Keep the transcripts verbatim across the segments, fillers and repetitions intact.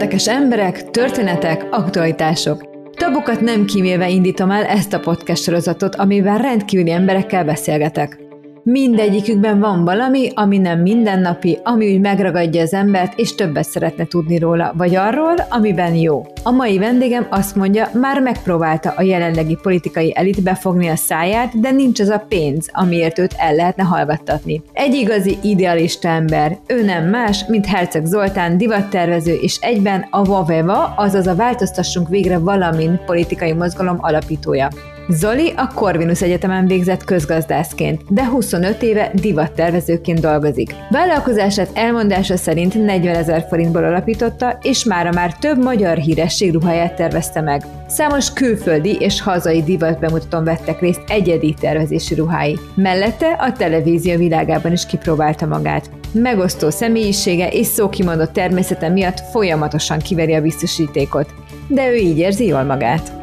érdekes emberek, történetek, aktualitások. Tabukat nem kímélve indítom el ezt a podcast sorozatot, amivel rendkívüli emberekkel beszélgetek. Mindegyikükben van valami, ami nem mindennapi, ami úgy megragadja az embert, és többet szeretne tudni róla, vagy arról, amiben jó. A mai vendégem azt mondja, már megpróbálta a jelenlegi politikai elit befogni a száját, de nincs az a pénz, amiért őt el lehetne hallgattatni. Egy igazi idealista ember. Ő nem más, mint Herczeg Zoltán, divattervező, és egyben a Vaveva, azaz a Változtassunk Végre Valamin politikai mozgalom alapítója. Zoli a Corvinus Egyetemen végzett közgazdászként, de huszonöt éve divattervezőként dolgozik. Vállalkozását elmondása szerint negyvenezer forintból alapította, és mára már több magyar híresség ruháját tervezte meg. Számos külföldi és hazai divat bemutatón vettek részt egyedi tervezési ruhái. Mellette a televízió világában is kipróbálta magát. Megosztó személyisége és szókimondott természete miatt folyamatosan kiveri a biztosítékot, de ő így érzi jól magát.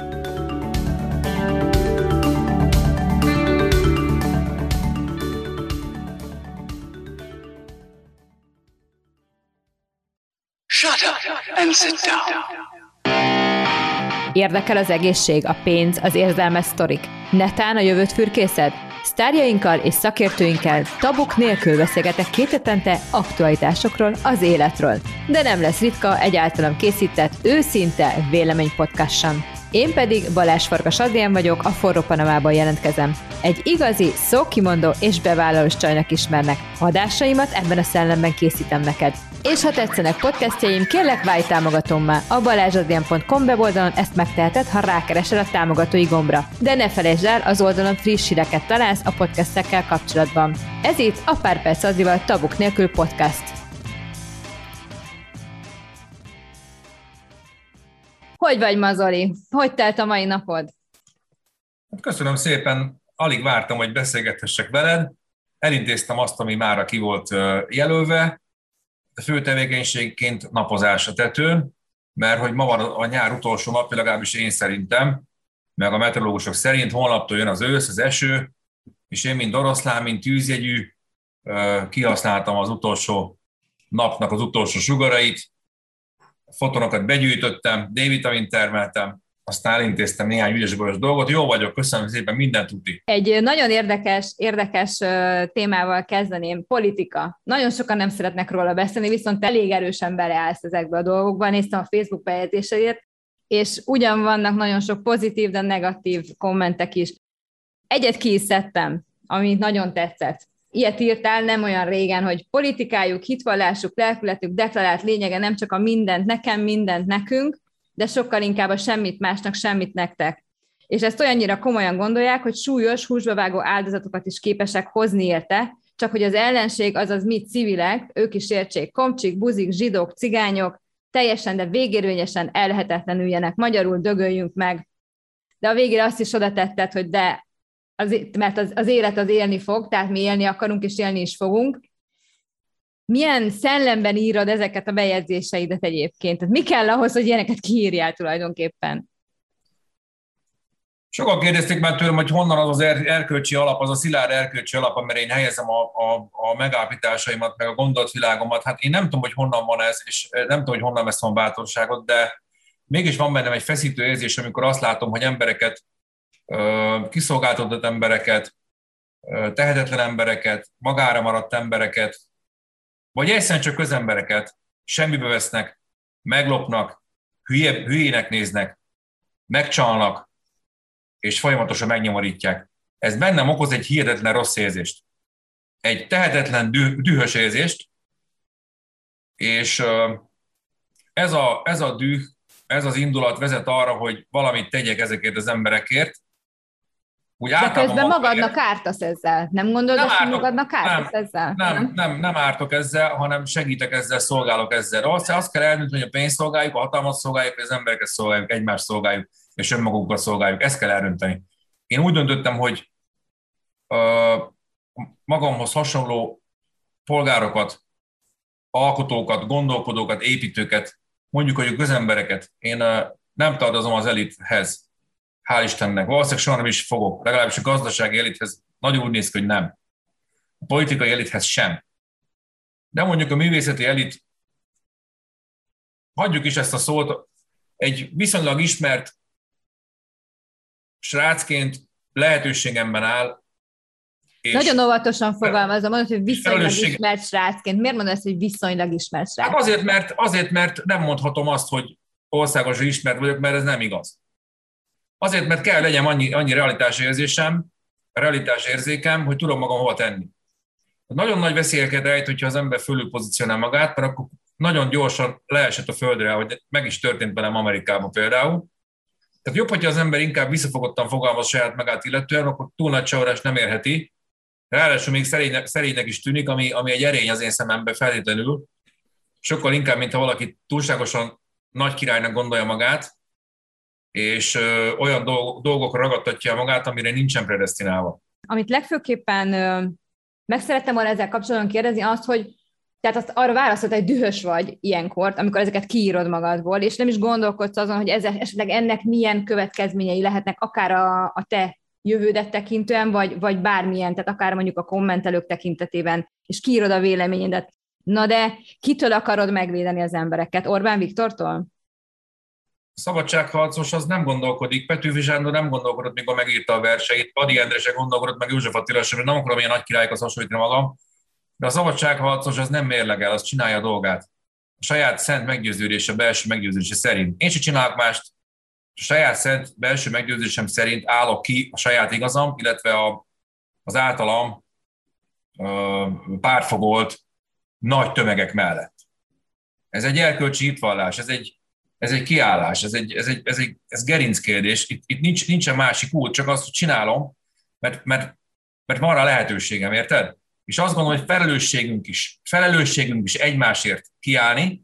Érdekel az egészség, a pénz, az érzelmes sztorik. Netán a jövőt fürkészed? Sztárjainkkal és szakértőinkkel tabuk nélkül beszélgetek két hetente aktualitásokról, az életről. De nem lesz ritka egy általam készített, őszinte véleménypodcast sem. Én pedig Balázs Farkas Adélyán vagyok, a Forró Panamában jelentkezem. Egy igazi, szókimondó és bevállalós csajnak ismernek. Adásaimat ebben a szellemben készítem neked. És ha tetszenek podcastjaim, kérlek válj támogatómmá. A balázs adrienn pont com weboldalon ezt megteheted, ha rákeresel a támogatói gombra. De ne felejtsd el, az oldalon friss híreket találsz a podcastekkel kapcsolatban. Ez itt a Pár perc Adrivel Tabuk nélkül podcast. Hogy vagy ma, Zoli? Hogy telt a mai napod? Köszönöm szépen, alig vártam, hogy beszélgethessek veled. Elintéztem azt, ami mára ki volt jelölve. A fő tevékenységként napozás a tetőn, mert hogy ma van a nyár utolsó nap, legalábbis én szerintem, meg a meteorológusok szerint holnaptól jön az ősz, az eső, és én, mint oroszlán, mint tűzjegyű, kihasználtam az utolsó napnak az utolsó sugarait, fotonokat begyűjtöttem, D-vitamint termeltem, aztán elintéztem néhány ügyesboros dolgot. Jó vagyok, köszönöm szépen, minden tuti. Egy nagyon érdekes, érdekes témával kezdeném, politika. Nagyon sokan nem szeretnek róla beszélni, viszont elég erősen beleállsz ezekbe a dolgokba. Néztem a Facebook bejegyzéseit, és ugyan vannak nagyon sok pozitív, de negatív kommentek is. Egyet ki is szedtem, amit nagyon tetszett. Ilyet írtál nem olyan régen, hogy politikájuk, hitvallásuk, lelkületük, deklarált lényege nem csak a mindent nekem, mindent nekünk, de sokkal inkább a semmit másnak, semmit nektek. És ezt olyannyira komolyan gondolják, hogy súlyos, húsbevágó áldozatokat is képesek hozni érte, csak hogy az ellenség, azaz mi civilek, ők is értsék, komcsik, buzik, zsidók, cigányok, teljesen, de végérvényesen elhetetlenüljenek, magyarul dögöljünk meg. De a végére azt is oda tetted, hogy de, az, mert az, az élet az élni fog, tehát mi élni akarunk, és élni is fogunk. Milyen szellemben írod ezeket a bejegyzéseidet egyébként? Tehát mi kell ahhoz, hogy ilyeneket kiírjál tulajdonképpen? Sokan kérdezték már tőlem, hogy honnan az az er- erkölcsi alap, az a szilárd erkölcsi alap, amire én helyezem a, a, a megállapításaimat, meg a gondolatvilágomat. Hát én nem tudom, hogy honnan van ez, és nem tudom, hogy honnan veszem a bátorságot, de mégis van bennem egy feszítő érzés, amikor azt látom, hogy embereket, kiszolgáltatott embereket, tehetetlen embereket, magára maradt embereket, vagy egyszerűen csak közembereket semmibe vesznek, meglopnak, hülye, hülyének néznek, megcsalnak, és folyamatosan megnyomorítják. Ez bennem okoz egy hihetetlen rossz érzést. Egy tehetetlen, düh, dühös érzést, és ez a, ez a düh, ez az indulat vezet arra, hogy valamit tegyek ezekért az emberekért. Úgy de közben magadnak ártasz ezzel. Nem gondolod, nem ártok, hogy magadnak ártasz nem, ezzel? Nem, nem? Nem, nem ártok ezzel, hanem segítek ezzel, szolgálok ezzel. Azt, azt kell elnünk, hogy a pénzt szolgáljuk, a hatalmat szolgáljuk, az embereket szolgáljuk, egymást szolgáljuk, és önmagunkat szolgáljuk. Ezt kell elrönteni. Én úgy döntöttem, hogy ö, magamhoz hasonló polgárokat, alkotókat, gondolkodókat, építőket, mondjuk, hogy a közembereket, én ö, nem tartozom az elithez. Hál' Istennek, valószínűleg soha nem is fogok, legalábbis a gazdasági elithez nagyon úgy néz ki, hogy nem. A politikai elithez sem. De mondjuk a művészeti elit hagyjuk is ezt a szót, egy viszonylag ismert srácként lehetőségemben áll. Nagyon óvatosan fogalmazom, mondod, hogy viszonylag felelősség... ismert srácként. Miért mondasz, hogy viszonylag ismert srác? Hát azért mert, azért, mert nem mondhatom azt, hogy országos ismert vagyok, mert ez nem igaz. Azért, mert kell legyen annyi, annyi realitás érzésem, realitás érzékem, hogy tudom magam hova tenni. Nagyon nagy veszélyeket rejt, hogyha az ember fölül pozícionál magát, mert akkor nagyon gyorsan leesett a földre, hogy meg is történt velem Amerikában például. Tehát jobb, hogyha az ember inkább visszafogottan fogalmaz saját magát illetően, akkor túl nagy csavarás nem érheti. Ráadásul még szerénynek, szerénynek is tűnik, ami, ami egy erény az én szememben feltétlenül. Sokkal inkább, mintha valaki túlságosan nagy királynak gondolja magát, és ö, olyan dolg, dolgokra ragadtatja magát, amire nincsen predesztinálva. Amit legfőképpen ö, meg szerettem volna ezzel kapcsolatban kérdezni, azt, hogy tehát azt arra válaszolta, hogy dühös vagy ilyenkor, amikor ezeket kiírod magadból, és nem is gondolkodsz azon, hogy ez, esetleg ennek milyen következményei lehetnek, akár a, a te jövődet tekintően, vagy, vagy bármilyen, tehát akár mondjuk a kommentelők tekintetében, és kiírod a véleményedet. Na de kitől akarod megvédeni az embereket? Orbán Viktortól? A szabadságharcos az nem gondolkodik, Petőfi Sándor nem gondolkodott, mikor megírta a verseit, Adi Endre se gondolkodott, meg József Attila sem, nem akarom ilyen nagy királyokhoz hasonlítani magam, de a szabadságharcos az nem mérlegel, az csinálja a dolgát. A saját szent meggyőződése, belső meggyőződése szerint. Én se csinálok mást, a saját szent belső meggyőződésem szerint állok ki a saját igazam, illetve a, az általam pártfogolt nagy tömegek mellett. Ez egy erkölcsi hitvallás, ez egy Ez egy kiállás, ez egy, ez egy, ez egy ez gerinc kérdés. Itt, itt nincs, nincsen másik út, csak azt, hogy csinálom, mert, mert, mert van rá lehetőségem, érted? És azt gondolom, hogy felelősségünk is, felelősségünk is egymásért kiállni,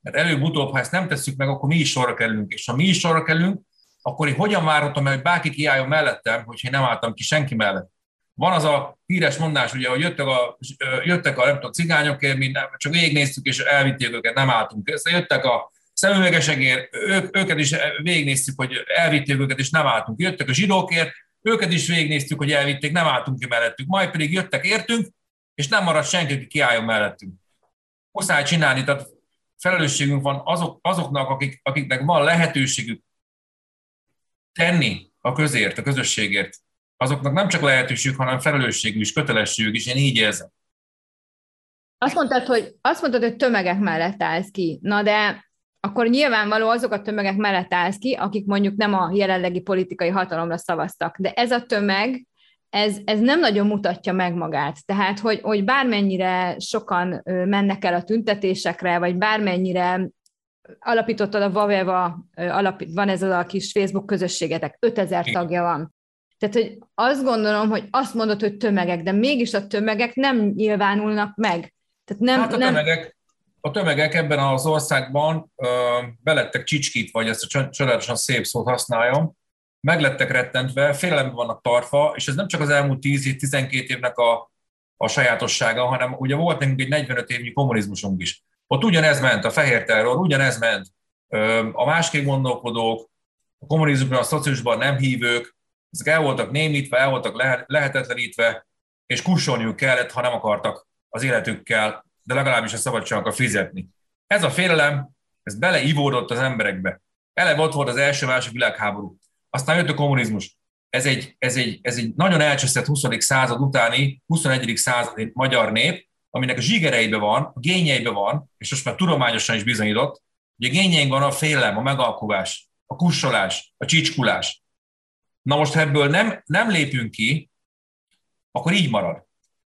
mert előbb-utóbb, ha ezt nem tesszük meg, akkor mi is sorra kerülünk. És ha mi is sorra kerülünk, akkor én hogyan várhatom el, hogy bárki kiálljon mellettem, hogyha én nem álltam ki senki mellett. Van az a híres mondás, ugye, hogy jöttek a, jöttek a nem tudom, cigányokért, mi nem, csak végignéztük, és elvitték őket, nem álltunk. Aztán jöttek a szemüvegesekért, ők, őket is végignéztük, hogy elvitték őket, és nem álltunk. Jöttek a zsidókért, őket is végignéztük, hogy elvitték, nem álltunk ki mellettük. Majd pedig jöttek értünk, és nem maradt senki, aki kiálljon mellettünk. Muszáj csinálni, tehát felelősségünk van azok, azoknak, akik, akiknek van lehetőségük tenni a közért, a közösségért. Azoknak nem csak lehetőségük, hanem felelősségük is, kötelességük is, én így érzem. Azt mondtad, hogy, azt mondtad, hogy tömegek mellett állsz ki. Na de... akkor nyilvánvaló azok a tömegek mellett állsz ki, akik mondjuk nem a jelenlegi politikai hatalomra szavaztak. De ez a tömeg, ez, ez nem nagyon mutatja meg magát. Tehát, hogy, hogy bármennyire sokan mennek el a tüntetésekre, vagy bármennyire alapítottad a Vaveva, van ez az a kis Facebook közösségetek, ötezer tagja van. Tehát, hogy azt gondolom, hogy azt mondod, hogy tömegek, de mégis a tömegek nem nyilvánulnak meg. Tehát nem, hát a tömegek... nem... A tömegek ebben az országban ö, belettek csicskítva, vagy ezt a csodálatosan szép szót használjam, meglettek rettentve, félelemben vannak tartva, és ez nem csak az elmúlt tíz-tizenkét évnek a, a sajátossága, hanem ugye volt nekünk egy negyvenöt évnyi kommunizmusunk is. Ott ugyanez ment, a fehér terror, ugyanez ment, ö, a másképp gondolkodók, a kommunizmusban, a szociusban nem hívők, ezek el voltak némítve, el voltak lehetetlenítve, és kussolniuk kellett, ha nem akartak az életükkel, de legalábbis a szabadsággal fizetni. Ez a félelem, ez beleivódott az emberekbe. Eleve ott volt az első második világháború. Aztán jött a kommunizmus. Ez egy, ez egy, ez egy nagyon elcseszett huszadik század utáni, huszonegyedik századi magyar nép, aminek a zsigereibe van, a génjeibe van, és most már tudományosan is bizonyított, hogy a génjeink van a félelem, a megalkuvás, a kussolás, a csicskulás. Na most, ha ebből nem, nem lépünk ki, akkor így marad.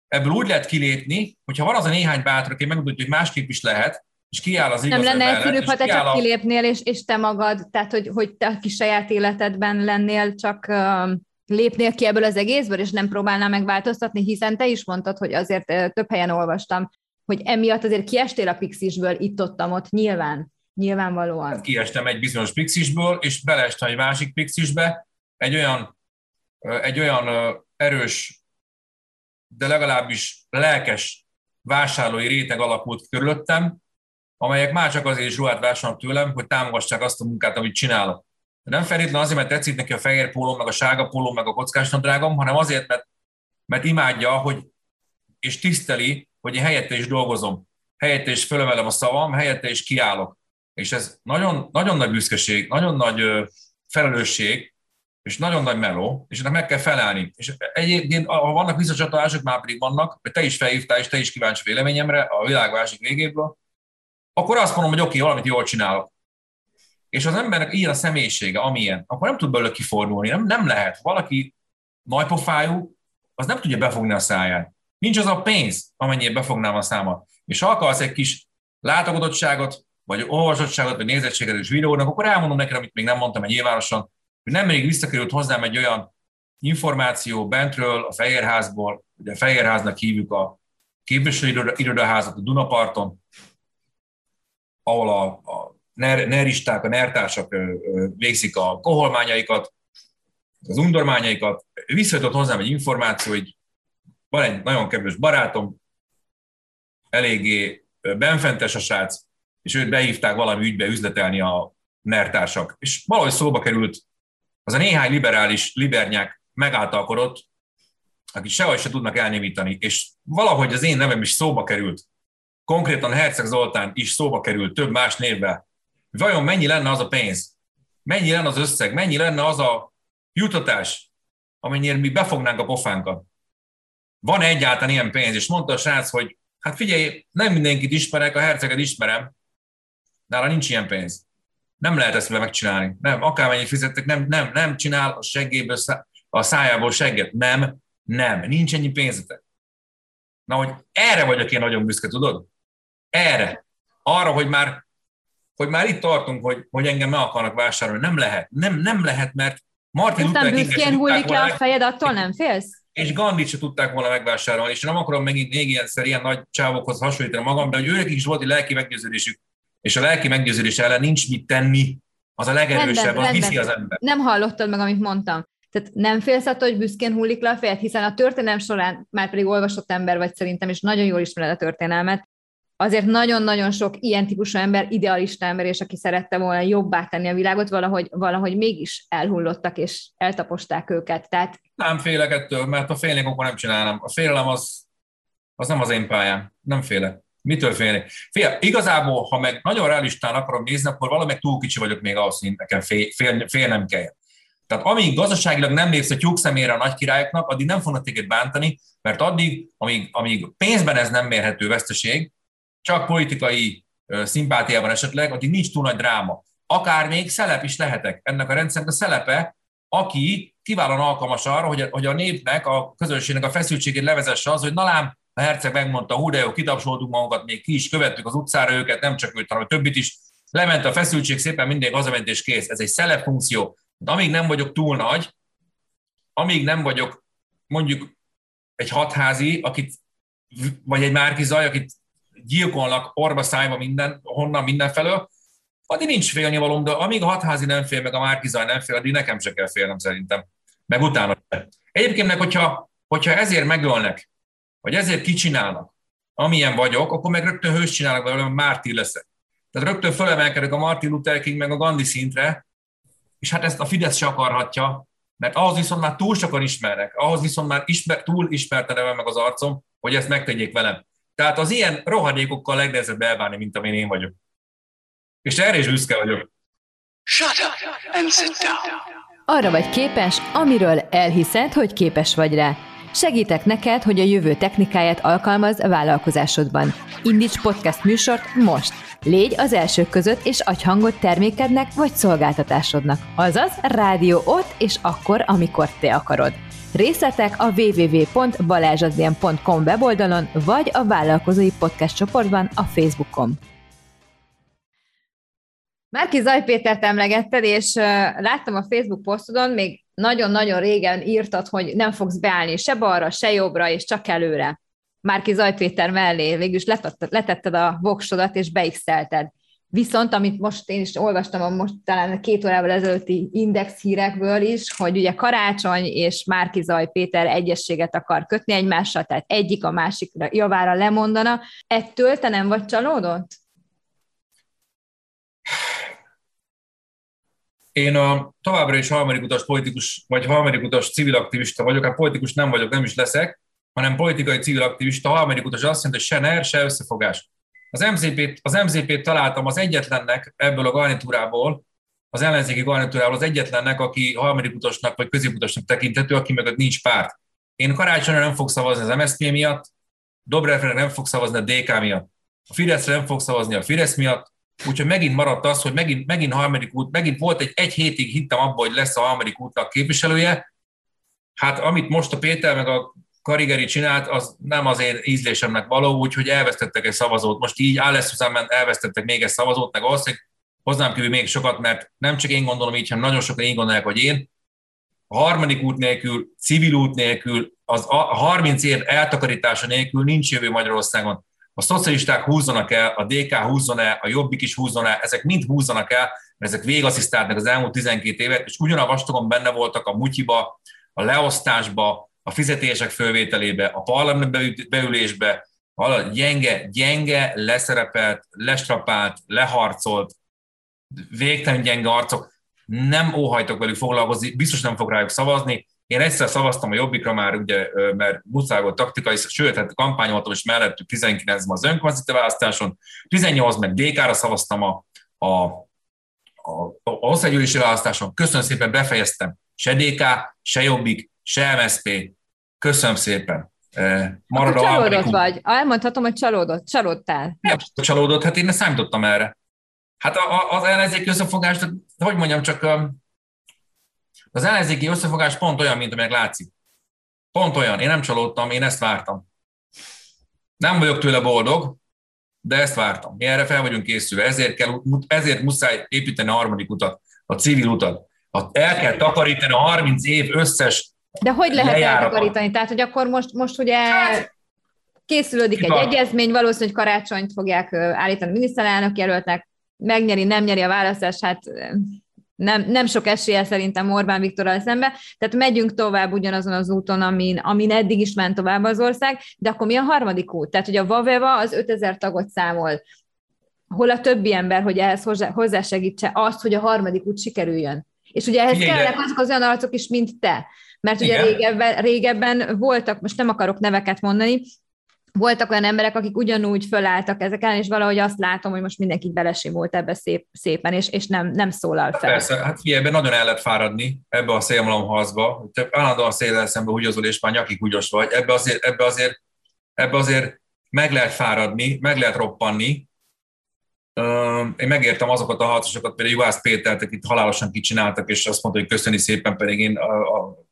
Ebből úgy lehet kilépni, hogyha van az a néhány bátor, aki megmutatja, hogy másképp is lehet, és kiáll az igazság mellett. Nem lenne egyszerűbb, ha te csak a... kilépnél, és, és te magad, tehát hogy, hogy te a kis saját életedben lennél, csak uh, lépnél ki ebből az egészből, és nem próbálnál megváltoztatni, hiszen te is mondtad, hogy azért uh, több helyen olvastam, hogy emiatt azért kiestél a pixisből, itt-ottam ott, nyilván, nyilvánvalóan. Kiestem egy bizonyos pixisből, és beleestem egy másik pixisbe, egy olyan, egy olyan uh, erős, de legalábbis lelkes vásárlói réteg alakult körülöttem, amelyek már csak azért is ruhát vásárolnak tőlem, hogy támogassák azt a munkát, amit csinálok. De nem feltétlenül azért, mert tetszik neki a fehér pólóm, meg a sárga pólóm, meg a kockás nadrágom, hanem azért, mert, mert imádja, hogy, és tiszteli, hogy én helyette is dolgozom, helyette is fölemelem a szavam, helyette is kiállok. És ez nagyon, nagyon nagy büszkeség, nagyon nagy felelősség, és nagyon nagy meló, és ennek meg kell felelni. És egyébként, ha vannak visszacsatolások, már pedig vannak, te is felhívtál, és te is kíváncsi véleményemre a világ másik végéből, akkor azt mondom, hogy oké, okay, valamit jól csinálok. És az embernek ilyen a személyisége, amilyen, akkor nem tud belőle kifordulni, nem, nem lehet. Valaki nagypofájú, az nem tudja befogni a száját. Nincs az a pénz, amennyire befognám a számat. És ha akarsz egy kis látogatottságot, vagy olvasottságot, vagy nézettséget és videónak, akkor elmondom neked, amit még nem mondtam egy nyilvánosan, hogy nemrég visszakerült hozzám egy olyan információ bentről, a Fehérházból, ugye a Fehérháznak hívjuk a képviselőirodaházat a Dunaparton, ahol a, a ner, neristák, a nertársak végzik a koholmányaikat, az undormányaikat. Visszajutott hozzám egy információ, hogy van egy nagyon kedves barátom, eléggé benfentes a srác, és őt behívták valami ügybe üzletelni a nertársak. És valahogy szóba került, az a néhány liberális libernyák megáltalkodott, akik sehogy se tudnak elnémítani, és valahogy az én nevem is szóba került, konkrétan Herczeg Zoltán is szóba került több más névvel. Vajon mennyi lenne az a pénz? Mennyi lenne az összeg? Mennyi lenne az a juttatás, amennyire mi befognánk a pofánkat? Van egyáltalán ilyen pénz? És mondta a srác, hogy hát figyelj, nem mindenkit ismerek, a herceget ismerem, nála nincs ilyen pénz. Nem lehet ezt megcsinálni. Nem, akármennyit fizettek, nem, nem, nem csinál a seggéből, a szájából segget. Nem, nem, nincs ennyi pénzetek. Na, hogy erre vagyok én nagyon büszke, tudod? Erre. Arra, hogy már, hogy már itt tartunk, hogy, hogy engem meg akarnak vásárolni. Nem lehet. Nem, nem lehet, mert Martin Luther Kinget se tudták volna. Aztán büszkén hullik le a fejed, attól nem félsz? És Gandhit se tudták volna megvásárolni, és nem akarom megint még ilyenszer ilyen nagy csávokhoz hasonlítani magam, de hogy őnek is volt egy lelki meggyőződésük, és a lelki meggyőződés ellen nincs mit tenni, az a legerősebb, rendben, az rendben. Viszi az ember. Nem hallottad meg, amit mondtam. Tehát nem félsz attól, hogy büszkén hullik le a fejed, hiszen a történelem során, már pedig olvasott ember vagy szerintem, és nagyon jól ismered a történelmet, azért nagyon-nagyon sok ilyen típusú ember, idealista ember, és aki szerette volna jobbá tenni a világot, valahogy, valahogy mégis elhullottak, és eltaposták őket. Tehát... Nem félek ettől, mert a félnék, akkor nem csinálnám. A félelem az, az nem az én pályám. Nem félek. Mitől félnék? Fél, igazából, ha meg nagyon realistán akarom nézni, akkor valamelyik túl kicsi vagyok még ahhoz, hogy nekem fél, fél, fél nem kell. Tehát amíg gazdaságilag nem lépsz a tyúk szemére a nagy királyoknak, addig nem fognak téged bántani, mert addig, amíg, amíg pénzben ez nem mérhető veszteség, csak politikai szimpátiában esetleg, addig nincs túl nagy dráma. Akár még szelep is lehetek. Ennek a rendszernek a szelepe, aki kiválóan alkalmas arra, hogy a, hogy a népnek, a közönségnek a feszültségét levezesse az, hogy na lám, a herceg megmondta, hú de jó, kitapsoltuk magunkat, még ki is követtük az utcára őket, nem csak őt, hanem többit is. Lement a feszültség, szépen mindig hazament és kész. Ez egy szelep funkció. De amíg nem vagyok túl nagy, amíg nem vagyok mondjuk egy Hadházy, akit, vagy egy Márki-Zay, akit gyilkolnak orba szájba minden, honnan mindenfelől, addig nincs félnivalom, de amíg a Hadházy nem fél, meg a Márki-Zay nem fél, addig nekem se kell félnem szerintem, meg utána. Egyébként, hogyha, hogyha ezért megölnek, vagy ezért kicsinálnak, amilyen vagyok, akkor meg rögtön hős csinálnak belőle, mert mártír leszek. Tehát rögtön fölemelkedek a Martin Luther King meg a Gandhi szintre, és hát ezt a Fidesz se akarhatja, mert ahhoz viszont már túl sokan ismernek, ahhoz viszont már ismer, túl ismertelem meg az arcom, hogy ezt megtegyék velem. Tehát az ilyen rohadékokkal legnehezebb elbánni, mint amilyen én vagyok. És erre is büszke vagyok. Shut up and sit down. Arra vagy képes, amiről elhiszed, hogy képes vagy rá. Segítek neked, hogy a jövő technikáját alkalmazd a vállalkozásodban. Indíts podcast műsort most! Légy az elsők között, és adj hangot termékednek vagy szolgáltatásodnak. Azaz, rádió ott és akkor, amikor te akarod. Részletek a double-u double-u double-u pont balázs adrienn pont com weboldalon, vagy a vállalkozói podcast csoportban a Facebookon. Márki-Zay Pétert emlegetted, és láttam a Facebook posztodon, még nagyon-nagyon régen írtad, hogy nem fogsz beállni se balra, se jobbra, és csak előre. Márki-Zay Péter mellé végülis letetted a voksodat, és beixelted. Viszont, amit most én is olvastam, a most talán a két órával ezelőtti Index hírekből is, hogy ugye Karácsony és Márki-Zay Péter egyességet akar kötni egymással, tehát egyik a másik javára lemondana. Ettől te nem vagy csalódott? Én a, továbbra is harmadikutas politikus, vagy harmadikutas civil aktivista vagyok, hát politikus nem vagyok, nem is leszek, hanem politikai civil aktivista. Harmadikutas azt jelenti, hogy se ner, se összefogás. Az em zé pét, az em zé pét találtam az egyetlennek ebből a garnitúrából, az ellenzéki garnitúrából az egyetlennek, aki harmadikutasnak vagy középutasnak tekintető, aki mögött nincs párt. Én Karácsonyra nem fog szavazni az em es zé pé miatt, Dobrevre nem fog szavazni a dé ká miatt, a Fideszre nem fog szavazni a Fidesz miatt, úgyhogy megint maradt az, hogy megint, megint harmadik út, megint volt egy, egy hétig hittem abban, hogy lesz a harmadik útnak képviselője. Hát amit most a Péter meg a Karigeri csinált, az nem az én ízlésemnek való, úgyhogy elvesztettek egy szavazót. Most így álleszúzámban elvesztettek még egy szavazót, meg azt, hogy hozzám kívül még sokat, mert nem csak én gondolom így, hanem nagyon sokan én gondolják, hogy én. A harmadik út nélkül, civil út nélkül, az a harminc év eltakarítása nélkül nincs jövő Magyarországon. A szocialisták húzzanak el, a dé ká húzzon el, a Jobbik is húzzon el, ezek mind húzzanak el, mert ezek végasszisztálták az elmúlt tizenkét évet, és ugyan a vastagon benne voltak a mutyiba, a leosztásba, a fizetések fölvételébe, a parlament beülésbe, a gyenge, gyenge, leszerepelt, lestrapált, leharcolt, végtelen gyenge arcok. Nem óhajtok velük foglalkozni, biztos nem fog rájuk szavazni. Én egyszer szavaztam a Jobbikra már, ugye, mert muszáj volt taktikai, sőt, hát kampányoltam is mellettük tizenkilencben az önkormányzati választáson, tizennyolcban meg dé ká-ra szavaztam a, a, a, a országgyűlési választáson. Köszönöm szépen, befejeztem. Se dé ká, se Jobbik, se em es zé pé. Köszönöm szépen. Marad a csalódott vagy. Elmondhatom, hogy csalódott. Csalódtál. Nem csalódott, hát én nem számítottam erre. Hát az ellenzéki összefogás, hogy mondjam, csak az ellenzéki összefogás pont olyan, mint amelyek látszik. Pont olyan. Én nem csalódtam, én ezt vártam. Nem vagyok tőle boldog, de ezt vártam. Mi erre fel vagyunk készülve. Ezért, kell, ezért muszáj építeni a harmadik utat, a civil utat. El kell takarítani a harminc év összes De hogy lehet eltakarítani? Tehát, hogy akkor most, most ugye... Hát, készülődik egy egyezmény, valószínűleg Karácsonyt fogják állítani miniszterelnök jelöltnek, megnyeri, nem nyeri a választás, hát nem, nem sok esélye szerintem Orbán Viktorral szemben, tehát megyünk tovább ugyanazon az úton, amin, amin eddig is ment tovább az ország, de akkor mi a harmadik út? Tehát, hogy a Vaveva az ötezer tagot számol, hol a többi ember, hogy ehhez hozzásegítse azt, hogy a harmadik út sikerüljön. És ugye ehhez kellene azok az olyan arcok is, mint te. Mert ugye régebben, régebben voltak, most nem akarok neveket mondani, voltak olyan emberek, akik ugyanúgy fölálltak ezek ellen, és valahogy azt látom, hogy most mindenki belesimult ebbe szép, szépen, és, és nem, nem szólal fel. Persze, hát figyelj, ebben nagyon el lehet fáradni, ebbe a szélmalomharcba, te állandóan széllel szembe húgyozol, és már nyakig húgyos vagy, ebbe azért, ebbe, azért, ebbe azért meg lehet fáradni, meg lehet roppanni. Én megértem azokat a harcosokat, például Juhász Pétert, akit halálosan kicsináltak, és azt mondta, hogy köszöni szépen, pedig én a, a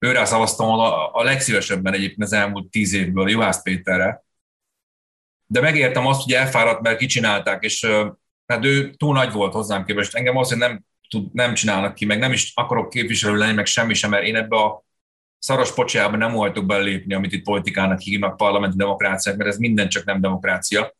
őre szavaztam a, a legszívesebben egyébként az elmúlt tíz évből, Juhász Péterre. De megértem azt, hogy elfáradt, mert kicsinálták, és hát ő túl nagy volt hozzám képest. Engem az, hogy nem, tud, nem csinálnak ki, meg nem is akarok képviselő lenni, meg semmi sem, mert én ebbe a szaros pocsájába nem hajtok belépni, amit itt politikának hívnak, parlamenti demokráciák, mert ez minden csak nem demokrácia.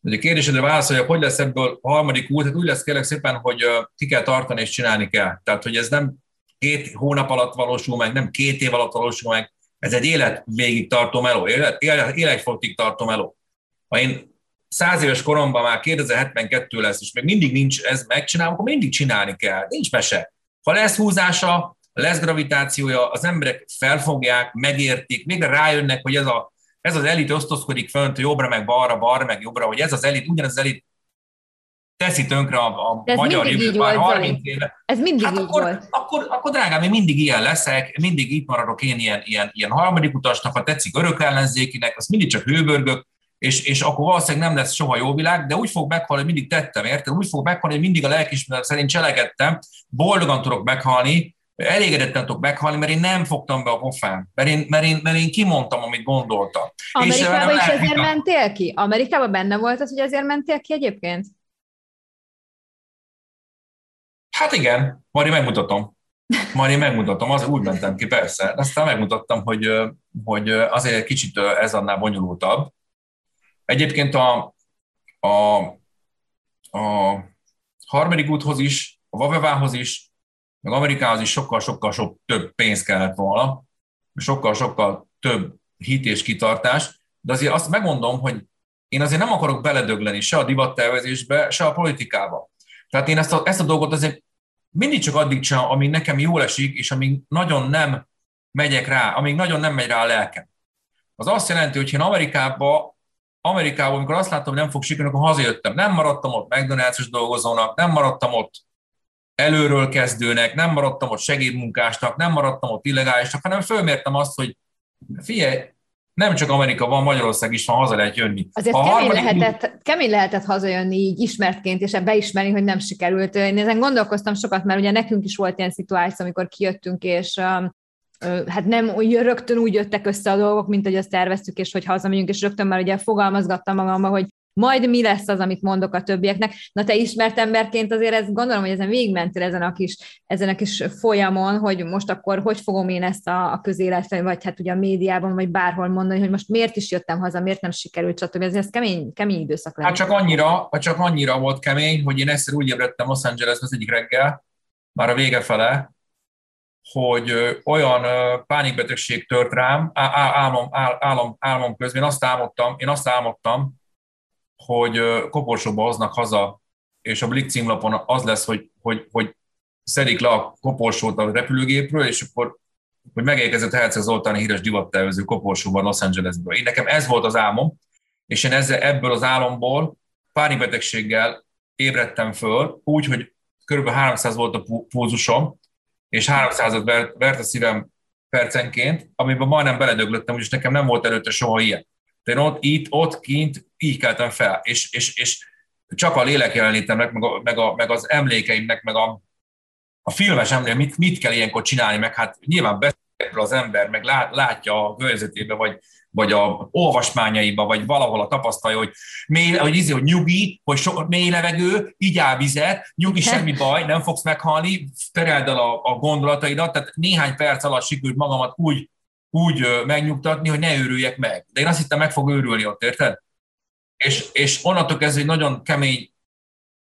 De a kérdésedre válaszolja, hogy lesz ebből a harmadik út, hát úgy lesz kérlek szépen, hogy ki kell tartani és csinálni kell. Tehát, hogy ez nem két hónap alatt valósul meg, nem két év alatt valósul meg, ez egy élet végig tartó meló, élet, élet, életfokig tartó meló. Ha én száz éves koromban már kétezer-hetvenkettő lesz, és még mindig nincs ez megcsinálva, akkor mindig csinálni kell, nincs mese. Ha lesz húzása, lesz gravitációja, az emberek felfogják, megértik, végre rájönnek, hogy ez, a, ez az elit osztozkodik fönt, jobbra meg balra, balra meg jobbra, hogy ez az elit, ugyanaz az elit teszi tönkre a, a magyar jövőt már harminc éve. Ez mindig hát így akkor, volt. Akkor, akkor drágám, én mindig ilyen leszek, mindig itt maradok én ilyen, ilyen, ilyen harmadik utasnak, ha tetszik örök ellenzékinek, azt mindig csak hőbörgök, és, és akkor valószínűleg nem lesz soha jó világ, de úgy fog meghalni, hogy mindig tettem, érted? Úgy fog meghalni, hogy mindig a lelkiismeret szerint cselekedtem, boldogan tudok meghalni, elégedetten tudok meghalni, mert én nem fogtam be a pofán, mert én, mert én, mert én kimondtam, amit gondoltam. Amerikában is ezért mentél ki? Amerikában benne volt az, hogy ezért mentél ki egyébként? Hát igen, majd én megmutatom. Majd én megmutatom, az úgy mentem ki, persze. Aztán megmutattam, hogy, hogy azért kicsit ez annál bonyolultabb. Egyébként a, a, a harmadik úthoz is, a Vavevához is, meg Amerikához is sokkal-sokkal több pénz kellett volna, sokkal-sokkal több hit és kitartás, de azért azt megmondom, hogy én azért nem akarok beledögleni se a divattervezésbe, se a politikába. Tehát én ezt a, ezt a dolgot azért mindig csak addig csinálom, amíg nekem jól esik, és amíg nagyon nem megyek rá, amíg nagyon nem megy rá a lelkem. Az azt jelenti, hogy én Amerikában Amerikában, amikor azt láttam, hogy nem fog sikerülni, akkor hazajöttem. Nem maradtam ott McDonald's-os dolgozónak, nem maradtam ott előről kezdőnek, nem maradtam ott segédmunkásnak, nem maradtam ott illegálisnak, hanem fölmértem azt, hogy figyelj, nem csak Amerika van, Magyarország is van, haza lehet jönni. Azért kemény, harmadik... lehetett, kemény lehetett hazajönni így ismertként, és beismerni, hogy nem sikerült. Én ezen gondolkoztam sokat, mert ugye nekünk is volt ilyen szituáció, amikor kijöttünk, és um, hát nem rögtön úgy jöttek össze a dolgok, mint hogy azt terveztük, és hogy hazamegyünk, és rögtön már ugye fogalmazgattam magamba, hogy majd mi lesz az, amit mondok a többieknek. Na te ismert emberként azért ezt gondolom, hogy ezen végigmentél ezen a kis, ezen a kis folyamon, hogy most akkor hogy fogom én ezt a, a közéletben, vagy hát ugye a médiában, vagy bárhol mondani, hogy most miért is jöttem haza, miért nem sikerült, stb. Ez, ez kemény, kemény időszak lenne. Hát csak annyira, csak annyira volt kemény, hogy én egyszer úgy ébredtem Los Angelesben az egyik reggel, már a vége fele, hogy olyan pánikbetegség tört rám, álmom, álmom, álmom közben, én azt álmodtam, én azt álmodtam, hogy koporsóba hoznak haza, és a Blick címlapon az lesz, hogy, hogy, hogy szedik le a koporsót a repülőgépről, és akkor hogy megérkezett Herczeg Zoltán híres divattervező koporsóban Los Angelesből. Én nekem ez volt az álmom, és én ezzel, ebből az álomból pánikbetegséggel ébredtem föl, úgy, hogy kb. háromszáz volt a pulzusom, és háromszázat vert a szívem percenként, amiben majdnem beledöglöttem, úgyis nekem nem volt előtte soha ilyen. Tehát ott, itt, ott, kint így keltem fel, és, és, és csak a lélek jelenítemnek, meg, a, meg, a, meg az emlékeimnek, meg a, a filmes emlékeim, mit, mit kell ilyenkor csinálni, meg hát nyilván beszélről az ember, meg lát, látja a környezetében, vagy, vagy a olvasmányaiba, vagy valahol a tapasztalja, hogy, mély, hogy, ízi, hogy nyugi, hogy so, mély levegő, igyál vizet, nyugi, semmi baj, nem fogsz meghalni, tereld el a, a gondolataidat, tehát néhány perc alatt sikerült magamat úgy, úgy megnyugtatni, hogy ne őrüljek meg. De én azt hittem, meg fog őrülni ott, érted? És, és onnantól kezdve egy nagyon kemény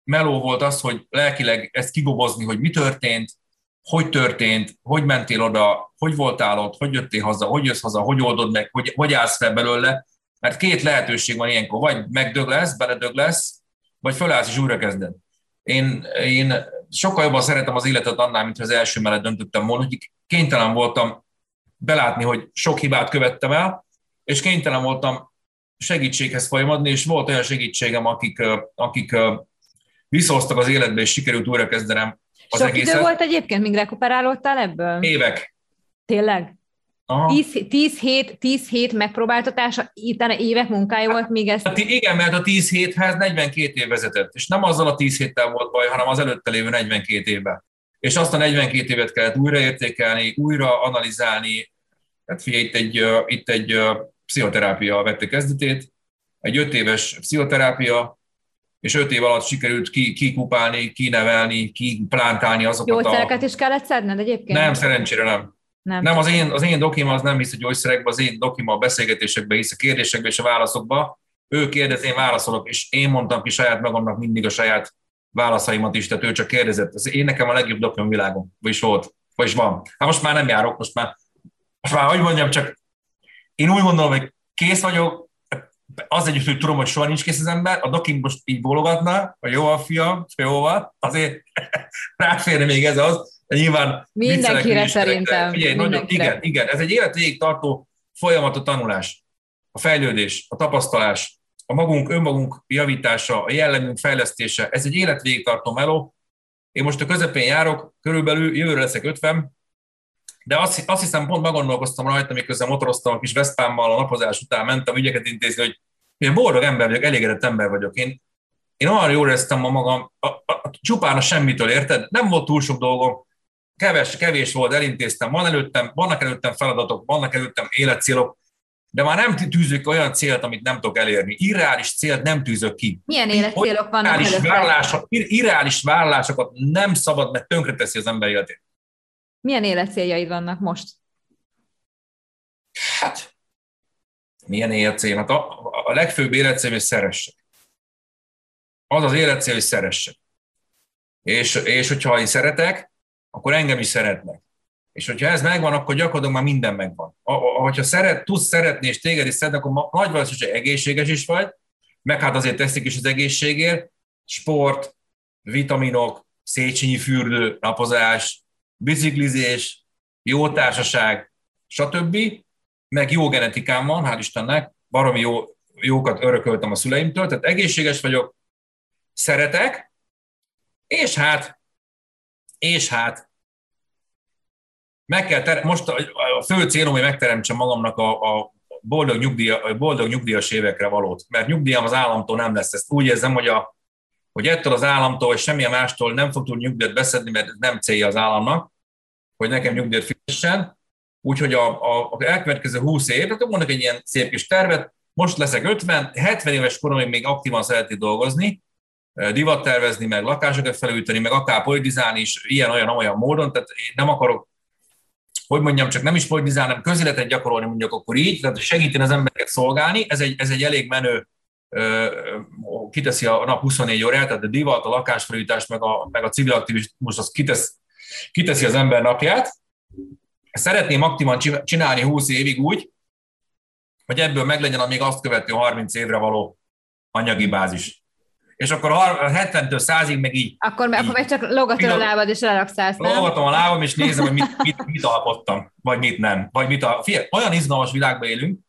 meló volt az, hogy lelkileg ezt kigobozni, hogy mi történt, hogy történt, hogy mentél oda, hogy voltál ott, hogy jöttél haza, hogy jössz haza, hogy oldod meg, hogy, hogy állsz fel belőle. Mert két lehetőség van ilyenkor, vagy megdöglesz, beledöglesz, vagy fölállsz és újrakezded. Én, én sokkal jobban szeretem az életet annál, mint az első mellett döntöttem volna, hogy kénytelen voltam belátni, hogy sok hibát követtem el, és kénytelen voltam segítséghez folyamodni, és volt olyan segítségem, akik, akik visszahoztak az életbe, és sikerült újra kezdenem az sok egészet. Idő volt egyébként, míg rekuperálódtál ebből? Évek. Tényleg? tíz hét megpróbáltatása, utána évek munkája volt, míg ezt... Hát igen, mert a tíz héthez negyvenkét év vezetett, és nem azzal a tíz héttel volt baj, hanem az előtte lévő negyvenkét évben. És azt a negyvenkét évet kellett újraértékelni, újra analizálni. Hát figyelj, itt egy, itt egy pszichoterápia vette kezdetét, egy öt éves pszichoterápia, és öt év alatt sikerült kikupálni, kinevelni, kiplántálni azokat a... Gyógyszereket is kellett szedned egyébként? Nem, szerencsére nem. Nem, nem az, én, az én dokim az nem hisz a gyógyszerekbe, az én dokim a beszélgetésekbe hisz, a kérdésekbe és a válaszokba. Ő kérdez, én válaszolok, és én mondtam ki saját magamnak mindig a saját válaszaimat is, tehát ő csak kérdezett. Ez én nekem a legjobb dokium világom, vagyis volt, vagyis van. Hát most már nem járok, most már, most már, hogy mondjam, csak én úgy gondolom, hogy kész vagyok, az együtt, hogy tudom, hogy soha nincs kész az ember, a dokim most így bólogatna, hogy jó a fiam, jó van, azért ráférne még ez az, de nyilván... Mindenkire szerintem. Figyelj, mindenkire. Nagyon, igen, igen, ez egy életvégig tartó folyamat a tanulás, a fejlődés, a tapasztalás, a magunk, önmagunk javítása, a jellemünk fejlesztése, ez egy életvégig tartó meló. Én most a közepén járok, körülbelül jövőre leszek ötven, de azt, azt hiszem, pont meggondolkoztam rajta, miközben motoroztam a kis Veszpámmal, a napozás után mentem ügyeket intézni, hogy én boldog ember vagyok, elégedett ember vagyok. Én, én olyan jól éreztem ma magam, a, a, a, csupán a semmitől, érted? Nem volt túl sok dolgom, kevés, kevés volt, elintéztem, van előttem, vannak előttem feladatok, vannak előttem életcélok, de már nem tűzök olyan célt, amit nem tudok elérni. Irreális célt nem tűzök ki. Milyen életcélok vannak előtt? Irreális vállalásokat nem szabad, mert tönkreteszi az ember életét. Milyen életcéljaid vannak most? Hát, milyen életcél? Hát a, a legfőbb életcél, hogy szeressek. Az az életcél, hogy szeressek. És, és hogyha én szeretek, akkor engem is szeretnek. És hogyha ez megvan, akkor gyakorlatilag már minden megvan. Ha szeret, tudsz szeretni, és téged is szeretnek, akkor nagy valószínűség egészséges is vagy, meg hát azért teszik is az egészségért, sport, vitaminok, Széchenyi fürdő, napozás, biciklizés, jó társaság, stb. Meg jó genetikám van, hál' Istennek, baromi jó jókat örököltem a szüleimtől, tehát egészséges vagyok, szeretek, és hát, és hát, meg kell ter- most a fő célom, hogy megteremtsem magamnak a, a boldog, nyugdíja, boldog nyugdíjas évekre valót, mert nyugdíjam az államtól nem lesz. Ezt úgy érzem, hogy, a, hogy ettől az államtól, és semmilyen mástól nem fog tudni nyugdíjat beszedni, mert nem célja az államnak, hogy nekem nyugdíjat fizessen. Úgyhogy az elkövetkező húsz évre, mondok egy ilyen szép kis tervet, most leszek ötven, hetven éves koromig még aktívan szeretnék dolgozni, divat tervezni, meg lakásokat felújítani, meg akár politizálni is, ilyen-olyan-olyan módon, tehát én nem akarok, hogy mondjam, csak nem is politizálni, hanem közéleten gyakorolni, mondjuk akkor így, tehát segíteni az embereket szolgálni, ez egy, ez egy elég menő, kiteszi a nap huszonnégy órát, tehát a divat, a lakásfelújítás, meg a, meg a civil aktivizmus, az kitesz, kiteszi az ember napját. Szeretném aktívan csinálni húsz évig úgy, hogy ebből meglegyen a még azt követő harminc évre való anyagi bázis. És akkor hetventől százig meg így... Akkor, így, akkor meg csak logatom a lábad, és relaxálsz, nem? Logatom a lábam, és nézem, hogy mit, mit, mit alkottam, vagy mit nem. Vagy mit a... Figyelj, olyan izgalmas világban élünk,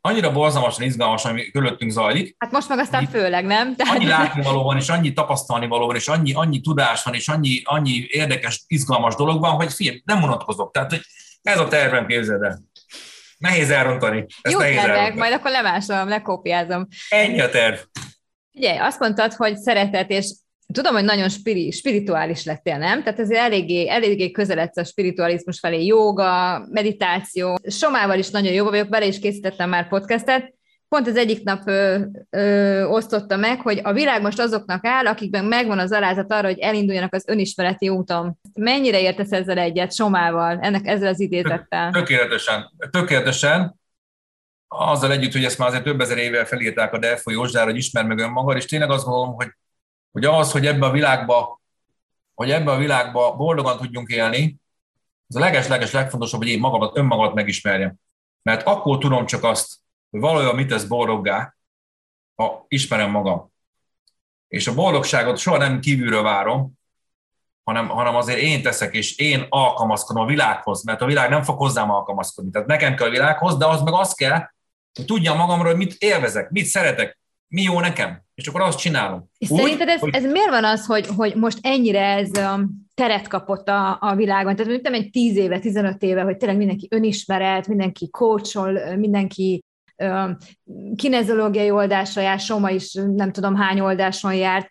annyira borzalmasan izgalmas, ami körülöttünk zajlik. Hát most meg aztán így, főleg, nem? Tehát... Annyi látnivaló van, és annyi tapasztalnivaló van, és annyi, annyi tudás van, és annyi, annyi érdekes, izgalmas dolog van, hogy figyelj, nem unatkozok. Tehát, hogy ez a tervem, képzeld el. Nehéz elrontani. Ezt jó nehéz tervek, elrontani. Majd akkor lemásolom, lekópiázom. Ennyi a terv. Figyelj, azt mondtad, hogy szeretet, és tudom, hogy nagyon spiri, spirituális lettél, nem? Tehát azért eléggé, eléggé közeledsz a spiritualizmus felé, jóga, meditáció. Somával is nagyon jó vagyok, vele is készítettem már podcastet. Pont az egyik nap ö, ö, osztotta meg, hogy a világ most azoknak áll, akikben megvan az alázat arra, hogy elinduljanak az önismereti úton. Mennyire értesz ezzel egyet, Somával, ennek, ezzel az idézettel? Tökéletesen. Tökéletesen. Azzal együtt, hogy ezt már azért több ezer évvel felírták a Delfoi Józsdára, hogy ismerd meg önmagad, és tényleg azt gondolom, hogy, hogy az, hogy ebben a világban világba boldogan tudjunk élni, az a leges-leges legfontosabb, hogy én magamat, önmagamat megismerjem. Mert akkor tudom csak azt, hogy valójában mit tesz boldoggá, ha ismerem magam. És a boldogságot soha nem kívülről várom, hanem, hanem azért én teszek, és én alkalmazkodom a világhoz, mert a világ nem fog hozzám alkalmazkodni. Tehát nekem kell a világhoz, de az meg az kell, hogy tudjam magamról, hogy mit élvezek, mit szeretek, mi jó nekem, és akkor azt csinálom. És úgy, szerinted ez, hogy... ez miért van az, hogy, hogy most ennyire ez teret kapott a, a világban? Tehát mondjuk nem egy tíz éve, tizenöt éve, hogy tényleg mindenki önismeret, mindenki coachol, mindenki um, kineziológiai oldásra jár, Soma is nem tudom hány oldáson járt.